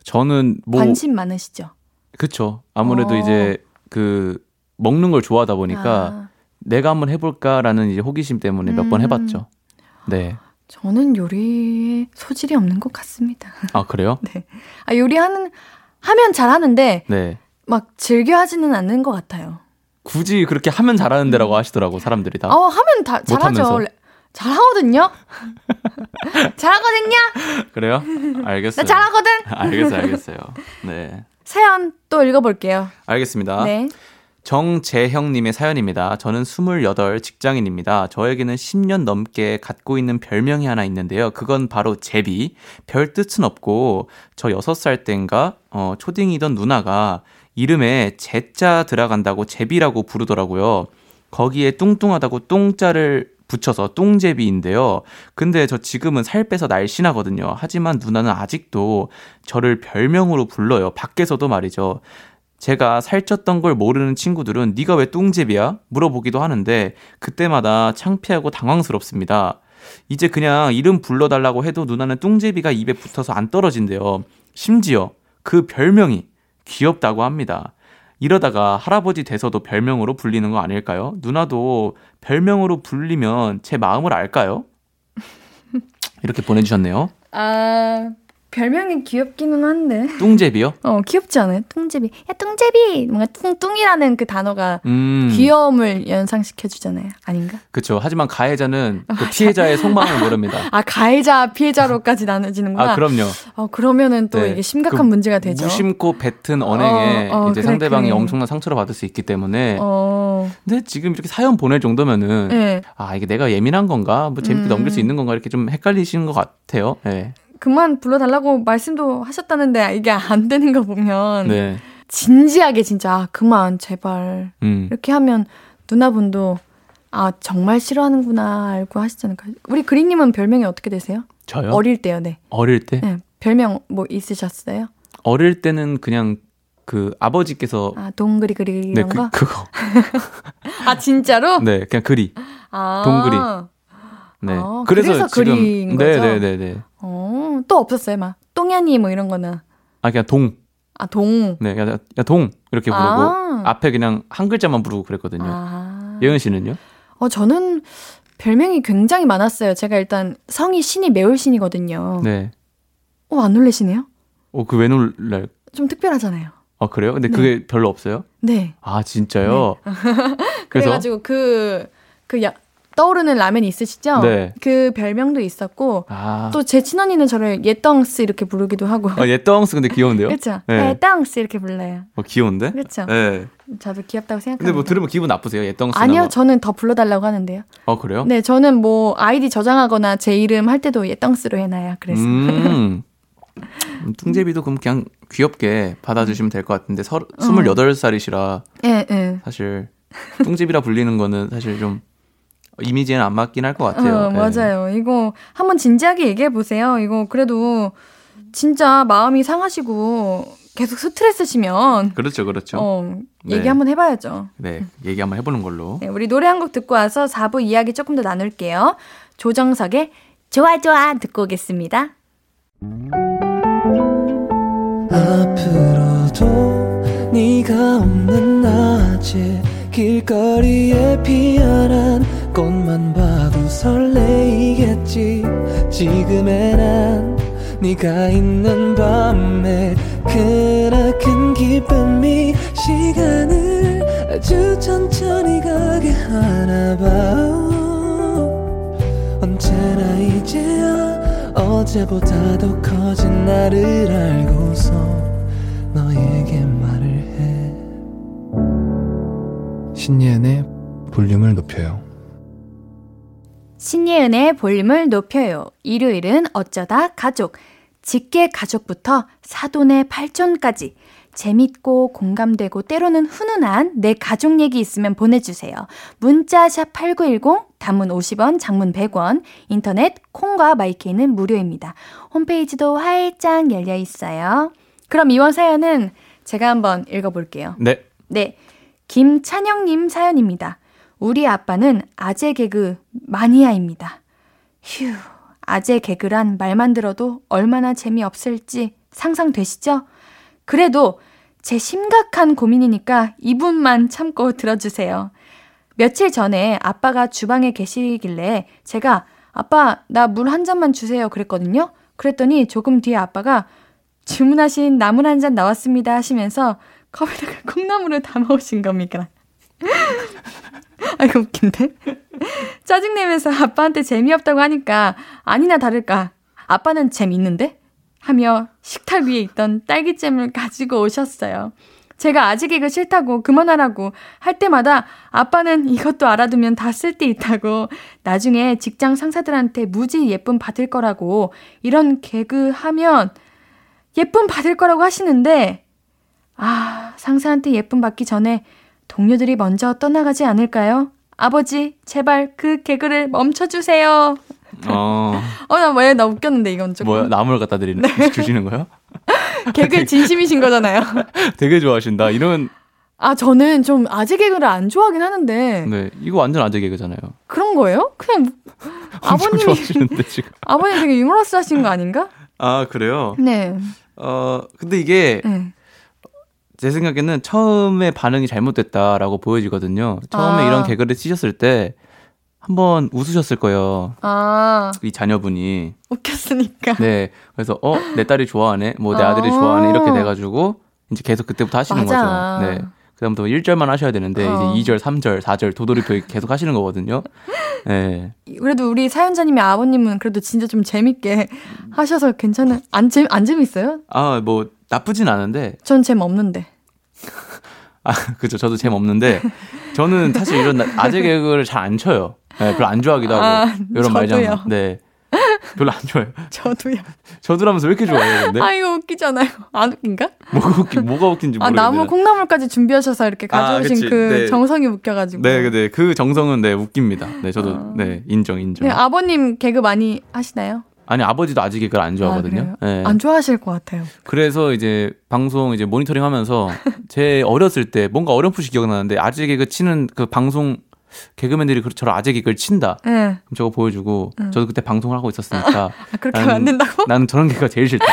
저는 뭐 관심 많으시죠? 그렇죠. 아무래도 어. 이제 그 먹는 걸 좋아하다 보니까 아. 내가 한번 해볼까라는 이제 호기심 때문에 음. 몇 번 해봤죠. 네. 저는 요리에 소질이 없는 것 같습니다. 아 그래요? 네. 아 요리하는 하면 잘하는데 네. 막 즐겨 하지는 않는 것 같아요. 굳이 그렇게 하면 잘하는데라고 하시더라고 사람들이 다. 어 하면 다 잘하죠. 잘하거든요. 잘하거든요. 그래요? 알겠어요. 나 잘하거든. 알겠어요. 알겠어요. 네. 사연 또 읽어볼게요. 알겠습니다. 네. 정재형님의 사연입니다. 저는 스물여덟 직장인입니다. 저에게는 십 년 넘게 갖고 있는 별명이 하나 있는데요. 그건 바로 제비. 별 뜻은 없고 저 여섯 살 땐가 어, 초딩이던 누나가 이름에 제자 들어간다고 제비라고 부르더라고요. 거기에 뚱뚱하다고 똥자를 붙여서 똥제비인데요. 근데 저 지금은 살 빼서 날씬하거든요. 하지만 누나는 아직도 저를 별명으로 불러요. 밖에서도 말이죠. 제가 살쪘던 걸 모르는 친구들은 네가 왜 똥제비야? 물어보기도 하는데 그때마다 창피하고 당황스럽습니다. 이제 그냥 이름 불러달라고 해도 누나는 똥제비가 입에 붙어서 안 떨어진대요. 심지어 그 별명이 귀엽다고 합니다. 이러다가 할아버지 돼서도 별명으로 불리는 거 아닐까요? 누나도 별명으로 불리면 제 마음을 알까요? 이렇게 보내주셨네요. 아 별명이 귀엽기는 한데. 뚱제비요? 어 귀엽지 않아요? 뚱제비. 야 뚱제비. 뭔가 뚱뚱이라는 그 단어가 음. 귀여움을 연상시켜주잖아요. 아닌가? 그렇죠. 하지만 가해자는 그 피해자의 속마음을 모릅니다. 아 가해자 피해자로까지 나눠지는구나. 아 그럼요. 어 그러면은 또 네. 이게 심각한 그 문제가 되죠. 무심코 뱉은 언행에 어, 어, 이제 그래, 상대방이 그래. 엄청난 상처를 받을 수 있기 때문에. 어. 근데 지금 이렇게 사연 보낼 정도면은 네. 아 이게 내가 예민한 건가? 뭐 재밌게 음. 넘길 수 있는 건가? 이렇게 좀 헷갈리시는 것 같아요. 네. 그만 불러달라고 말씀도 하셨다는데 이게 안 되는 거 보면 네. 진지하게 진짜 아, 그만 제발 음. 이렇게 하면 누나분도 아 정말 싫어하는구나 알고 하시잖아요. 우리 그리님은 별명이 어떻게 되세요? 저요? 어릴 때요. 네. 어릴 때? 네. 별명 뭐 있으셨어요? 어릴 때는 그냥 그 아버지께서 아 동그리 그리 이런 네, 거? 네. 그, 그거. 아 진짜로? 네. 그냥 그리. 아. 동그리. 네. 아, 그래서, 그래서 지금, 그리인 거죠? 네네네네. 어, 또 없었어요? 막 똥야니 뭐 이런 거나. 아 그냥 동. 아 동. 네, 야, 야 동 이렇게 부르고 아. 앞에 그냥 한 글자만 부르고 그랬거든요. 아. 예은 씨는요? 어 저는 별명이 굉장히 많았어요. 제가 일단 성이 신이 매울신이거든요. 네. 어 안 놀래시네요? 어 그 왜 놀랄? 좀 특별하잖아요. 아 그래요? 근데 네. 그게 별로 없어요? 네. 아 진짜요? 네. 그래가지고 그 그 야. 떠오르는 라면이 있으시죠? 네. 그 별명도 있었고 아. 또 제 친언니는 저를 예떵스 이렇게 부르기도 하고. 아, 예떵스 근데 귀여운데요? 그렇죠. 네. 예떵스 이렇게 불러요. 어, 귀여운데? 그렇죠. 네. 저도 귀엽다고 생각합니다. 근데 뭐 들으면 기분 나쁘세요? 예떵스? 아니요. 뭐. 저는 더 불러달라고 하는데요. 어, 그래요? 네. 저는 뭐 아이디 저장하거나 제 이름 할 때도 예떵스로 해놔요. 그래서. 음. 뚱제비도 그럼 그냥 귀엽게 받아주시면 될 것 같은데 서, 스물여덟 살이시라 예, 예. 사실 뚱제비라 불리는 거는 사실 좀 이미지에는 안 맞긴 할 것 같아요. 어, 맞아요. 네. 이거 한번 진지하게 얘기해 보세요. 이거 그래도 진짜 마음이 상하시고 계속 스트레스시면 그렇죠, 그렇죠. 어, 얘기 네. 한번 해봐야죠. 네, 얘기 한번 해보는 걸로. 네, 우리 노래 한 곡 듣고 와서 사 부 이야기 조금 더 나눌게요. 조정석의 좋아 좋아 듣고 오겠습니다. 앞으로도 네가 없는 낮에 길거리에 피어난 꽃만 봐도 설레이겠지. 지금의 난 네가 있는 밤에 그나큰 기쁨이 시간을 아주 천천히 가게 하나봐. 언제나 이제야 어제보다 더 커진 나를 알고서 너에게 말을 해. 신예은의 볼륨을 높여요. 신예은의 볼륨을 높여요. 일요일은 어쩌다 가족, 직계 가족부터 사돈의 팔촌까지 재밌고 공감되고 때로는 훈훈한 내 가족 얘기 있으면 보내주세요. 문자 샵 팔구일공, 단문 오십 원, 장문 백 원, 인터넷 콩과 마이케이는 무료입니다. 홈페이지도 활짝 열려 있어요. 그럼 이번 사연은 제가 한번 읽어볼게요. 네. 네, 김찬영님 사연입니다. 우리 아빠는 아재 개그 마니아입니다. 휴, 아재 개그란 말만 들어도 얼마나 재미없을지 상상되시죠? 그래도 제 심각한 고민이니까 이분만 참고 들어주세요. 며칠 전에 아빠가 주방에 계시길래 제가 아빠 나 물 한 잔만 주세요 그랬거든요. 그랬더니 조금 뒤에 아빠가 주문하신 나물 한 잔 나왔습니다 하시면서 컵에다가 콩나물을 담아오신 겁니다. 아이고 웃긴데? 짜증내면서 아빠한테 재미없다고 하니까 아니나 다를까 아빠는 재미있는데? 하며 식탁 위에 있던 딸기잼을 가지고 오셨어요. 제가 아직 이거 싫다고 그만하라고 할 때마다 아빠는 이것도 알아두면 다 쓸데 있다고 나중에 직장 상사들한테 무지 예쁨 받을 거라고 이런 개그하면 예쁨 받을 거라고 하시는데 아 상사한테 예쁨 받기 전에 동료들이 먼저 떠나가지 않을까요? 아버지, 제발 그 개그를 멈춰주세요. 어, 어 나 왜, 나 웃겼는데 이건 좀. 뭐야, 나물 갖다 드리는, 네. 주시는 거요? 개그 진심이신 거잖아요. 되게 좋아하신다. 이런. 아, 저는 좀 아재 개그를 안 좋아하긴 하는데. 네, 이거 완전 아재 개그잖아요. 그런 거예요? 그냥 아버님이 좋아하시는데 지금. 아버님 되게 유머러스 하신 거 아닌가? 아, 그래요? 네. 어, 근데 이게. 네. 제 생각에는 처음에 반응이 잘못됐다라고 보여지거든요. 처음에 아. 이런 개그를 치셨을 때 한번 웃으셨을 거예요. 아. 이 자녀분이. 웃겼으니까. 네. 그래서 어, 내 딸이 좋아하네. 뭐 내 아. 아들이 좋아하네. 이렇게 돼가지고 이제 계속 그때부터 하시는 맞아. 거죠. 네. 그다음부터 일 절만 하셔야 되는데 어. 이제 이 절, 삼 절, 사 절 도돌이표 계속 하시는 거거든요. 네. 그래도 우리 사연자님의 아버님은 그래도 진짜 좀 재밌게 하셔서 괜찮은. 안, 재미, 안 재밌어요? 아, 뭐 나쁘진 않은데. 전 재미없는데. 아, 그죠. 저도 재미없는데. 저는 사실 이런 아재 개그를 잘 안 쳐요. 네, 별로 안 좋아하기도 하고. 아, 이런 말장난. 네. 별로 안 좋아해요. 저도요. 저도라면서 왜 이렇게 좋아해요, 근데? 아, 이거 웃기잖아요. 안 웃긴가? 뭐가, 웃기, 뭐가 웃긴지 모르겠어요. 아, 나무 콩나물까지 준비하셔서 이렇게 가져오신 아, 그 네. 정성이 웃겨가지고. 네, 네. 그 정성은 네, 웃깁니다. 네, 저도 아. 네, 인정, 인정. 네, 아버님 개그 많이 하시나요? 아니, 아버지도 아직 그걸 안 좋아하거든요. 아, 네. 안 좋아하실 것 같아요. 그래서 이제 방송 이제 모니터링 하면서 제 어렸을 때 뭔가 어렴풋이 기억나는데 아재 개그 치는 그 방송 개그맨들이 저런 아재 개그를 친다. 네. 그럼 저거 보여주고 응. 저도 그때 방송을 하고 있었으니까. 아, 그렇게 하면 안 된다고? 나는 저런 개그가 제일 싫다.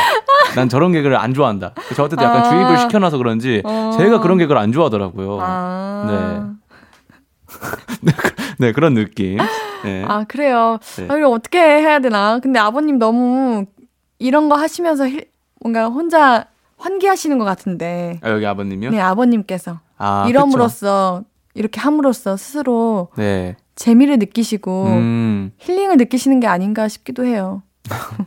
난 저런 개그를 안 좋아한다. 저한테도 약간 아~ 주입을 시켜놔서 그런지 어~ 제가 그런 개그를 안 좋아하더라고요. 아~ 네. 네, 그런 느낌. 네. 아, 그래요. 네. 아, 그럼 어떻게 해야 되나? 근데 아버님 너무 이런 거 하시면서 힐, 뭔가 혼자 환기하시는 것 같은데. 아, 여기 아버님이요? 네, 아버님께서. 아, 이럼으로써, 그쵸. 이렇게 함으로써 스스로 네. 재미를 느끼시고 음. 힐링을 느끼시는 게 아닌가 싶기도 해요.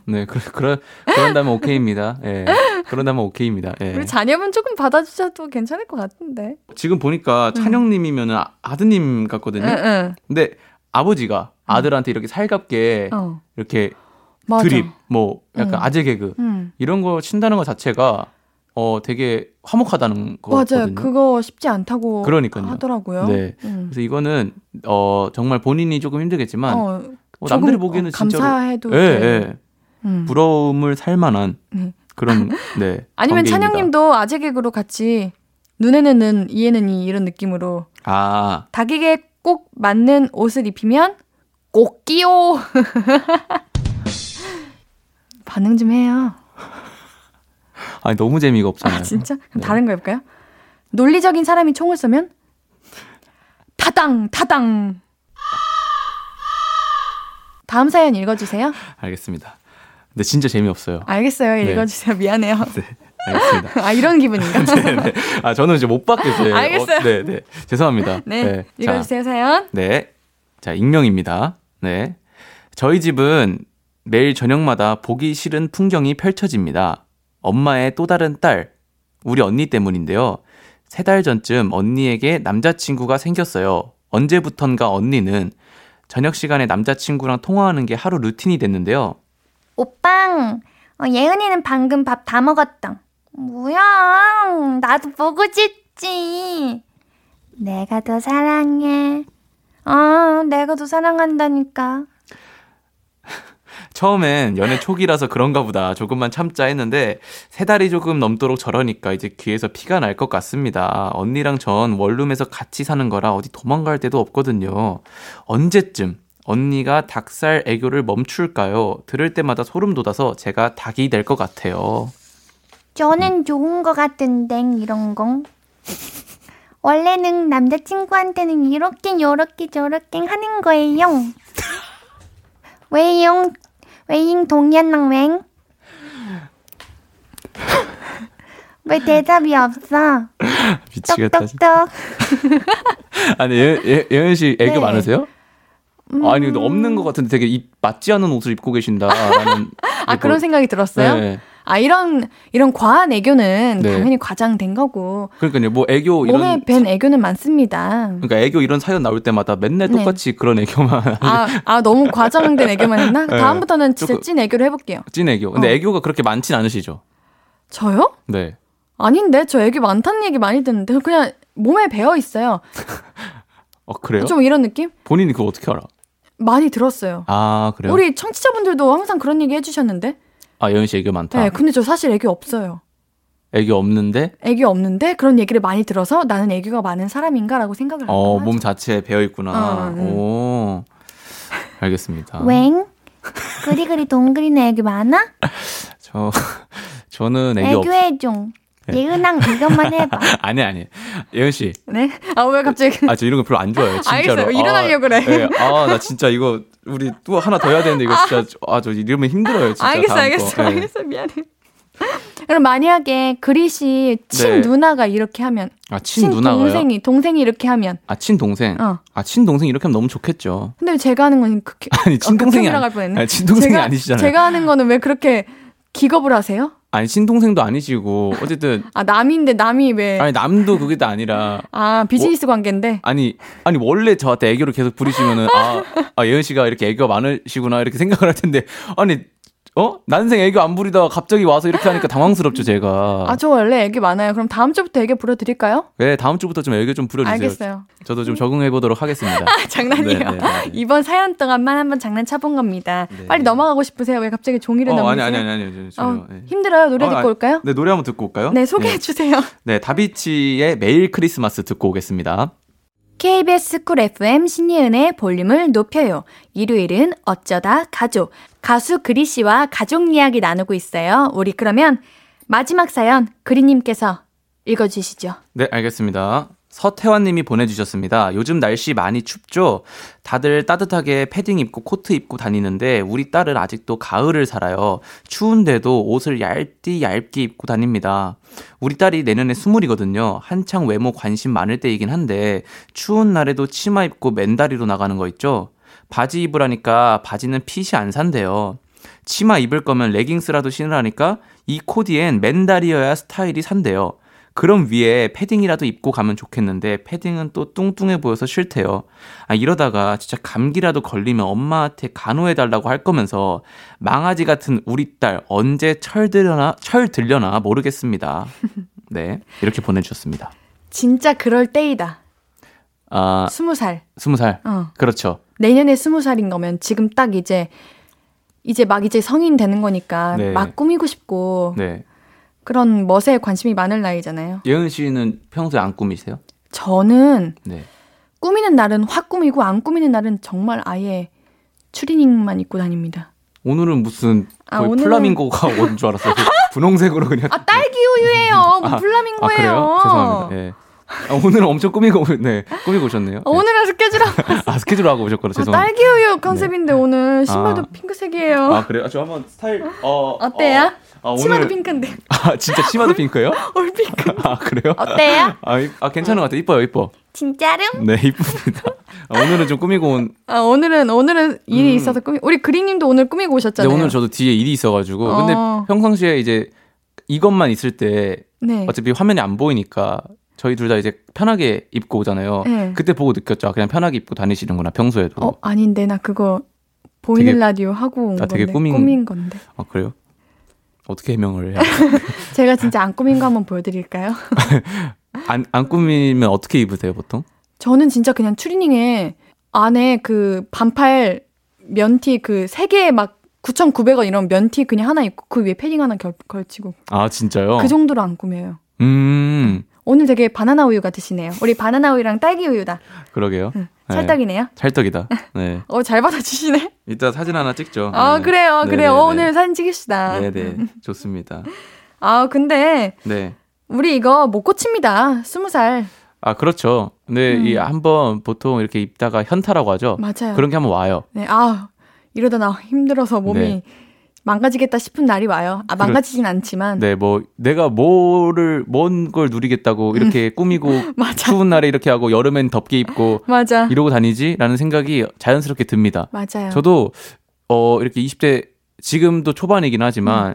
네, 그, 그, 그런다면 오케이입니다. 예. 그런다면 오케이입니다. 예. 우리 자녀분 조금 받아주셔도 괜찮을 것 같은데. 지금 보니까 찬영님이면 음. 아드님 같거든요. 응, 응. 근데 아버지가 아들한테 이렇게 살갑게 어. 이렇게 맞아. 드립, 뭐 약간 응. 아재 개그 응. 이런 거 친다는 것 자체가 어 되게 화목하다는 거 같거든요. 맞아요. 그거 쉽지 않다고 그러니까요. 하더라고요. 네. 응. 그래서 이거는 어 정말 본인이 조금 힘들겠지만 어. 어, 남들이 보기에는 어, 진짜로 감사해도 예, 예. 음. 부러움을 살만한 음. 그런 네 아니면 찬영님도 아재 개그로 같이 눈에는 눈, 이에는 이 이런 느낌으로 아 닭에게 꼭 맞는 옷을 입히면 꼭 끼요. 반응 좀 해요. 아니 너무 재미가 없잖아요. 아, 진짜? 그럼 네. 다른 거 해볼까요? 논리적인 사람이 총을 쏘면 타당 타당. 다음 사연 읽어주세요. 알겠습니다. 근데 진짜 재미없어요. 알겠어요. 읽어주세요. 네. 미안해요. 네. 알겠습니다. 아, 이런 기분인가? 네. 아, 저는 이제 못 받겠어요. 알겠어요. 어, 네, 네. 죄송합니다. 네. 네. 읽어주세요, 자, 사연. 네. 자, 익명입니다. 네. 저희 집은 매일 저녁마다 보기 싫은 풍경이 펼쳐집니다. 엄마의 또 다른 딸, 우리 언니 때문인데요. 세 달 전쯤 언니에게 남자친구가 생겼어요. 언제부턴가 언니는 저녁 시간에 남자친구랑 통화하는 게 하루 루틴이 됐는데요. 오빵, 어, 예은이는 방금 밥 다 먹었당. 뭐야, 나도 보고 싶지. 내가 더 사랑해. 아, 내가 더 사랑한다니까. 처음엔 연애 초기라서 그런가 보다 조금만 참자 했는데 세 달이 조금 넘도록 저러니까 이제 귀에서 피가 날 것 같습니다. 언니랑 전 원룸에서 같이 사는 거라 어디 도망갈 데도 없거든요. 언제쯤 언니가 닭살 애교를 멈출까요? 들을 때마다 소름 돋아서 제가 닭이 될 것 같아요. 저는 좋은 것 같은데 이런 건. 원래는 남자친구한테는 이렇게 요렇게 저렇게 하는 거예요. 왜용 왜잉 동현랑 웽? 왜 대답이 없어? 미치겠다. 똑똑똑. 아니 예, 예은 씨 애교 네. 많으세요? 음... 아니 근데 없는 것 같은데 되게 입, 맞지 않은 옷을 입고 계신다라는. 아 그런 생각이 들었어요? 네. 아 이런 이런 과한 애교는 네. 당연히 과장된 거고. 그러니까요. 뭐 애교 이런 몸에 밴 애교는 많습니다. 그러니까 애교 이런 사연 나올 때마다 맨날 똑같이 네. 그런 애교만. 아, 아 너무 과장된 애교만 했나? 네. 다음부터는 진짜 찐 애교를 해볼게요. 찐 애교. 근데 어. 애교가 그렇게 많진 않으시죠? 저요? 네. 아닌데 저 애교 많다는 얘기 많이 듣는데 그냥 몸에 배어 있어요. 어 그래요? 좀 이런 느낌? 본인이 그거 어떻게 알아? 많이 들었어요. 아 그래요? 우리 청취자분들도 항상 그런 얘기 해주셨는데. 아, 예은 씨 애교 많다. 네, 근데 저 사실 애교 없어요. 애교 없는데? 애교 없는데 그런 얘기를 많이 들어서 나는 애교가 많은 사람인가라고 생각을 합니다. 어, 몸 자체에 배어있구나. 어, 음. 오, 알겠습니다. 웽? 그리그리 동그리는 애교 많아? 저, 저는 애교 없어요. 애교해 좀. 예은아 이것만 해봐. 아니 아니 예은 씨. 네? 아 왜 갑자기? 아 저 이런 거 별로 안 좋아해요 진짜로. 알겠어요. 일어나려고 아, 그래. 네. 아 나 진짜 이거 우리 또 하나 더 해야 되는데 이거 아. 진짜 아 저 이러면 힘들어요 진짜. 알겠어 알겠어 네. 알겠어 미안해. 그럼 만약에 그리 씨 친 네. 누나가 이렇게 하면. 아 친 누나가요? 동생이 동생이 이렇게 하면. 아 친 동생. 어. 아 친 동생 이렇게 하면 너무 좋겠죠. 근데 제가 하는 건 극. 아니 친 동생이 어, 아니, 아니 친 동생이 아니시잖아요. 제가 하는 거는 왜 그렇게 기겁을 하세요? 아니 친동생도 아니시고 어쨌든 아 남인데 남이 왜 아니 남도 그게 다 아니라 아 비즈니스 어, 관계인데 아니 아니 원래 저한테 애교를 계속 부리시면은 아, 아 예은 씨가 이렇게 애교가 많으시구나 이렇게 생각을 할 텐데 아니 어 난생 애교 안 부리다가 갑자기 와서 이렇게 하니까 당황스럽죠 제가. 아 저 원래 애교 많아요. 그럼 다음 주부터 애교 부려드릴까요? 네 다음 주부터 좀 애교 좀 부려주세요. 알겠어요. 저도 좀 적응해 보도록 하겠습니다. 아, 장난이에요. 네, 네, 네. 이번 사연 동안만 한번 장난쳐본 겁니다. 네. 빨리 넘어가고 싶으세요? 왜 갑자기 종이를 어, 넘기세요? 아니 아니 아니 아니. 아니 어, 네. 힘들어요. 노래 어, 듣고 아니, 올까요? 네 노래 한번 듣고 올까요? 네 소개해 주세요. 네. 네 다비치의 매일 크리스마스 듣고 오겠습니다. 케이비에스 쿨 에프엠 신예은의 볼륨을 높여요. 일요일은 어쩌다 가족. 가수 그리 씨와 가족 이야기 나누고 있어요. 우리 그러면 마지막 사연 그리님께서 읽어주시죠. 네, 알겠습니다. 서태환 님이 보내주셨습니다. 요즘 날씨 많이 춥죠? 다들 따뜻하게 패딩 입고 코트 입고 다니는데 우리 딸은 아직도 가을을 살아요. 추운데도 옷을 얇디 얇게 입고 다닙니다. 우리 딸이 내년에 스물이거든요. 한창 외모 관심 많을 때이긴 한데 추운 날에도 치마 입고 맨다리로 나가는 거 있죠? 바지 입으라니까 바지는 핏이 안 산대요. 치마 입을 거면 레깅스라도 신으라니까 이 코디엔 맨다리여야 스타일이 산대요. 그럼 위에 패딩이라도 입고 가면 좋겠는데 패딩은 또 뚱뚱해 보여서 싫대요. 아, 이러다가 진짜 감기라도 걸리면 엄마한테 간호해달라고 할 거면서 망아지 같은 우리 딸 언제 철 들려나, 철 들려나 모르겠습니다. 네, 이렇게 보내주셨습니다. 진짜 그럴 때이다. 아, 스무 살. 스무 살. 어. 그렇죠. 내년에 스무 살인 거면 지금 딱 이제 이제 막 이제 성인 되는 거니까 네. 막 꾸미고 싶고. 네. 그런 멋에 관심이 많을 나이잖아요. 예은 씨는 평소에 안 꾸미세요? 저는 네. 꾸미는 날은 확 꾸미고 안 꾸미는 날은 정말 아예 추리닝만 입고 다닙니다. 오늘은 무슨 거의 아, 오늘은... 플라밍고가 온 줄 알았어요. 분홍색으로 그냥. 아 딸기 우유예요. 뭐 아, 플라밍고예요. 아, 그래요? 죄송합니다. 예. 아, 오늘은 엄청 꾸미고, 네, 꾸미고 오셨네요. 네. 오늘은 스케줄하고. 아, 스케줄하고 오셨구나. 죄송합니다. 아, 딸기우유 컨셉인데 네. 오늘 신발도 아. 핑크색이에요. 아, 그래요? 저 한번 스타일, 어. 어때요? 어, 아, 치마도 오늘... 핑크인데. 아, 진짜 치마도 핑크예요? 올 핑크. 아, 그래요? 어때요? 아, 아 괜찮은 것 같아요. 이뻐요, 이뻐. 진짜름? 네, 이쁩니다. 아, 오늘은 좀 꾸미고 온. 아, 오늘은, 오늘은 일이 음... 있어서 꾸미, 우리 그리님도 오늘 꾸미고 오셨잖아요. 네, 오늘 저도 뒤에 일이 있어가지고. 어... 근데 평상시에 이제 이것만 있을 때. 네. 어차피 화면이 안 보이니까. 저희 둘 다 이제 편하게 입고 오잖아요. 네. 그때 보고 느꼈죠. 그냥 편하게 입고 다니시는구나, 평소에도. 어, 아닌데, 나 그거 보이는 되게, 라디오 하고 온 아, 건데. 되게 꾸민, 꾸민 건데. 아, 그래요? 어떻게 해명을 해야 돼요? 제가 진짜 안 꾸민 거 한번 보여드릴까요? 안, 안 꾸미면 어떻게 입으세요, 보통? 저는 진짜 그냥 추리닝에 안에 그 반팔 면티 그 세 개에 막 구천구백 원 이런 면티 그냥 하나 입고 그 위에 패딩 하나 겨, 걸치고. 아, 진짜요? 그 정도로 안 꾸며요. 음. 오늘 되게 바나나 우유 같으시네요. 우리 바나나 우유랑 딸기 우유다. 그러게요. 응. 찰떡이네요. 네. 찰떡이다. 네. 어, 잘 받아주시네. 이따 사진 하나 찍죠. 아, 네. 그래요. 네네네. 그래요. 오늘 사진 찍읍시다. 네네. 좋습니다. 아, 근데 네. 우리 이거 못 고칩니다. 스무 살. 아, 그렇죠. 근데 음. 이 한번 보통 이렇게 입다가 현타라고 하죠. 맞아요. 그런 게 한번 와요. 네. 아, 이러다 나 힘들어서 몸이. 네. 망가지겠다 싶은 날이 와요. 아, 망가지진 않지만. 네, 뭐, 내가 뭐를, 뭔 걸 누리겠다고 이렇게 음. 꾸미고, 추운 날에 이렇게 하고, 여름엔 덥게 입고, 맞아. 이러고 다니지? 라는 생각이 자연스럽게 듭니다. 맞아요. 저도, 어, 이렇게 이십 대, 지금도 초반이긴 하지만, 음.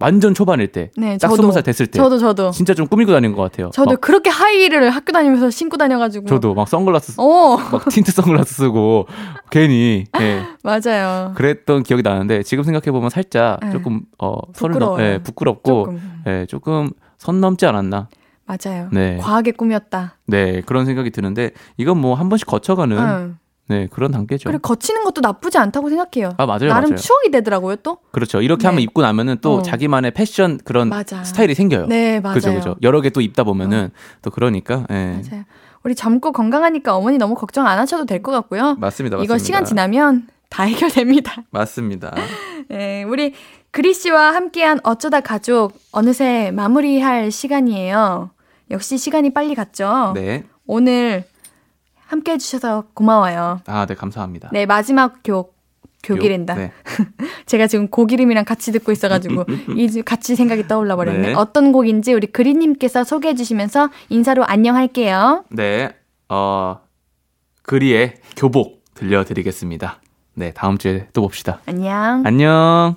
완전 초반일 때, 네, 딱 스무 살 됐을 때, 저도 저도 진짜 좀 꾸미고 다닌 것 같아요. 저도 그렇게 하이힐을 학교 다니면서 신고 다녀가지고, 저도 막 선글라스, 오. 막 틴트 선글라스 쓰고 괜히, 네. 맞아요. 그랬던 기억이 나는데 지금 생각해 보면 살짝 네. 조금 어 부끄러워요. 네, 부끄럽고, 조금. 네, 조금 선 넘지 않았나. 맞아요. 네. 과하게 꾸몄다. 네, 그런 생각이 드는데 이건 뭐 한 번씩 거쳐가는. 응. 네, 그런 단계죠. 그리고 거치는 것도 나쁘지 않다고 생각해요. 아, 맞아요. 나름 맞아요. 추억이 되더라고요, 또. 그렇죠. 이렇게 네. 한번 입고 나면은 또 어. 자기만의 패션 그런 맞아. 스타일이 생겨요. 네, 맞아요. 그죠, 그죠. 여러 개 또 입다 보면은 어. 또 그러니까. 네. 맞아요. 우리 젊고 건강하니까 어머니 너무 걱정 안 하셔도 될 것 같고요. 맞습니다, 맞습니다. 이거 시간 지나면 다 해결됩니다. 맞습니다. 네, 우리 그리 씨와 함께한 어쩌다 가족 어느새 마무리할 시간이에요. 역시 시간이 빨리 갔죠. 네. 오늘. 함께 해주셔서 고마워요. 아, 네, 감사합니다. 네, 마지막 교육, 교기랜다. 네. 제가 지금 곡 이름이랑 같이 듣고 있어가지고 이 같이 생각이 떠올라 버렸네. 네. 어떤 곡인지 우리 그리님께서 소개해 주시면서 인사로 안녕할게요. 네, 어, 그리의 교복 들려드리겠습니다. 네, 다음 주에 또 봅시다. 안녕. 안녕.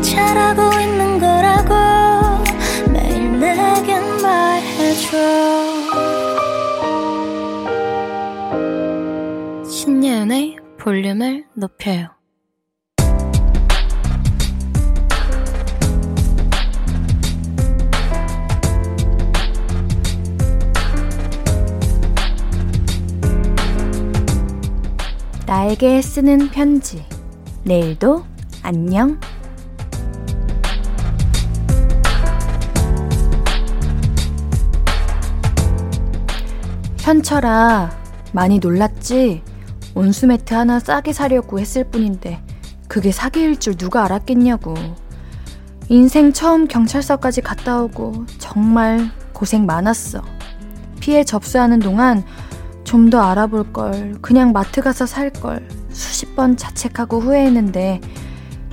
잘하고 있는 거라고 매일 내겐 말해줘. 신예은의 볼륨을 높여요. 나에게 쓰는 편지. 내일도 안녕. 현철아, 많이 놀랐지? 온수매트 하나 싸게 사려고 했을 뿐인데 그게 사기일 줄 누가 알았겠냐고. 인생 처음 경찰서까지 갔다 오고 정말 고생 많았어. 피해 접수하는 동안 좀 더 알아볼 걸, 그냥 마트 가서 살 걸 수십 번 자책하고 후회했는데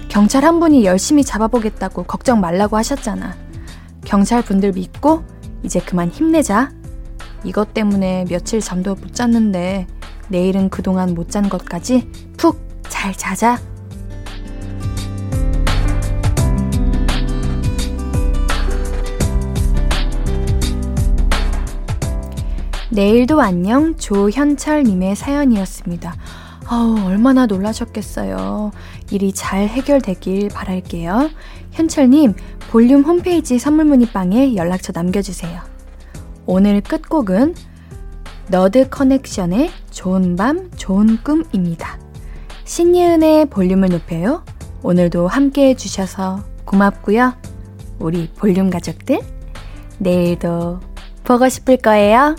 경찰 한 분이 열심히 잡아보겠다고 걱정 말라고 하셨잖아. 경찰 분들 믿고 이제 그만 힘내자. 이것 때문에 며칠 잠도 못 잤는데 내일은 그동안 못 잔 것까지 푹 잘 자자. 내일도 안녕 조현철님의 사연이었습니다. 아우, 얼마나 놀라셨겠어요. 일이 잘 해결되길 바랄게요. 현철님, 볼륨 홈페이지 선물 문의방에 연락처 남겨주세요. 오늘 끝곡은 너드 커넥션의 좋은 밤 좋은 꿈입니다. 신예은의 볼륨을 높여요. 오늘도 함께해 주셔서 고맙고요. 우리 볼륨 가족들, 내일도 보고 싶을 거예요.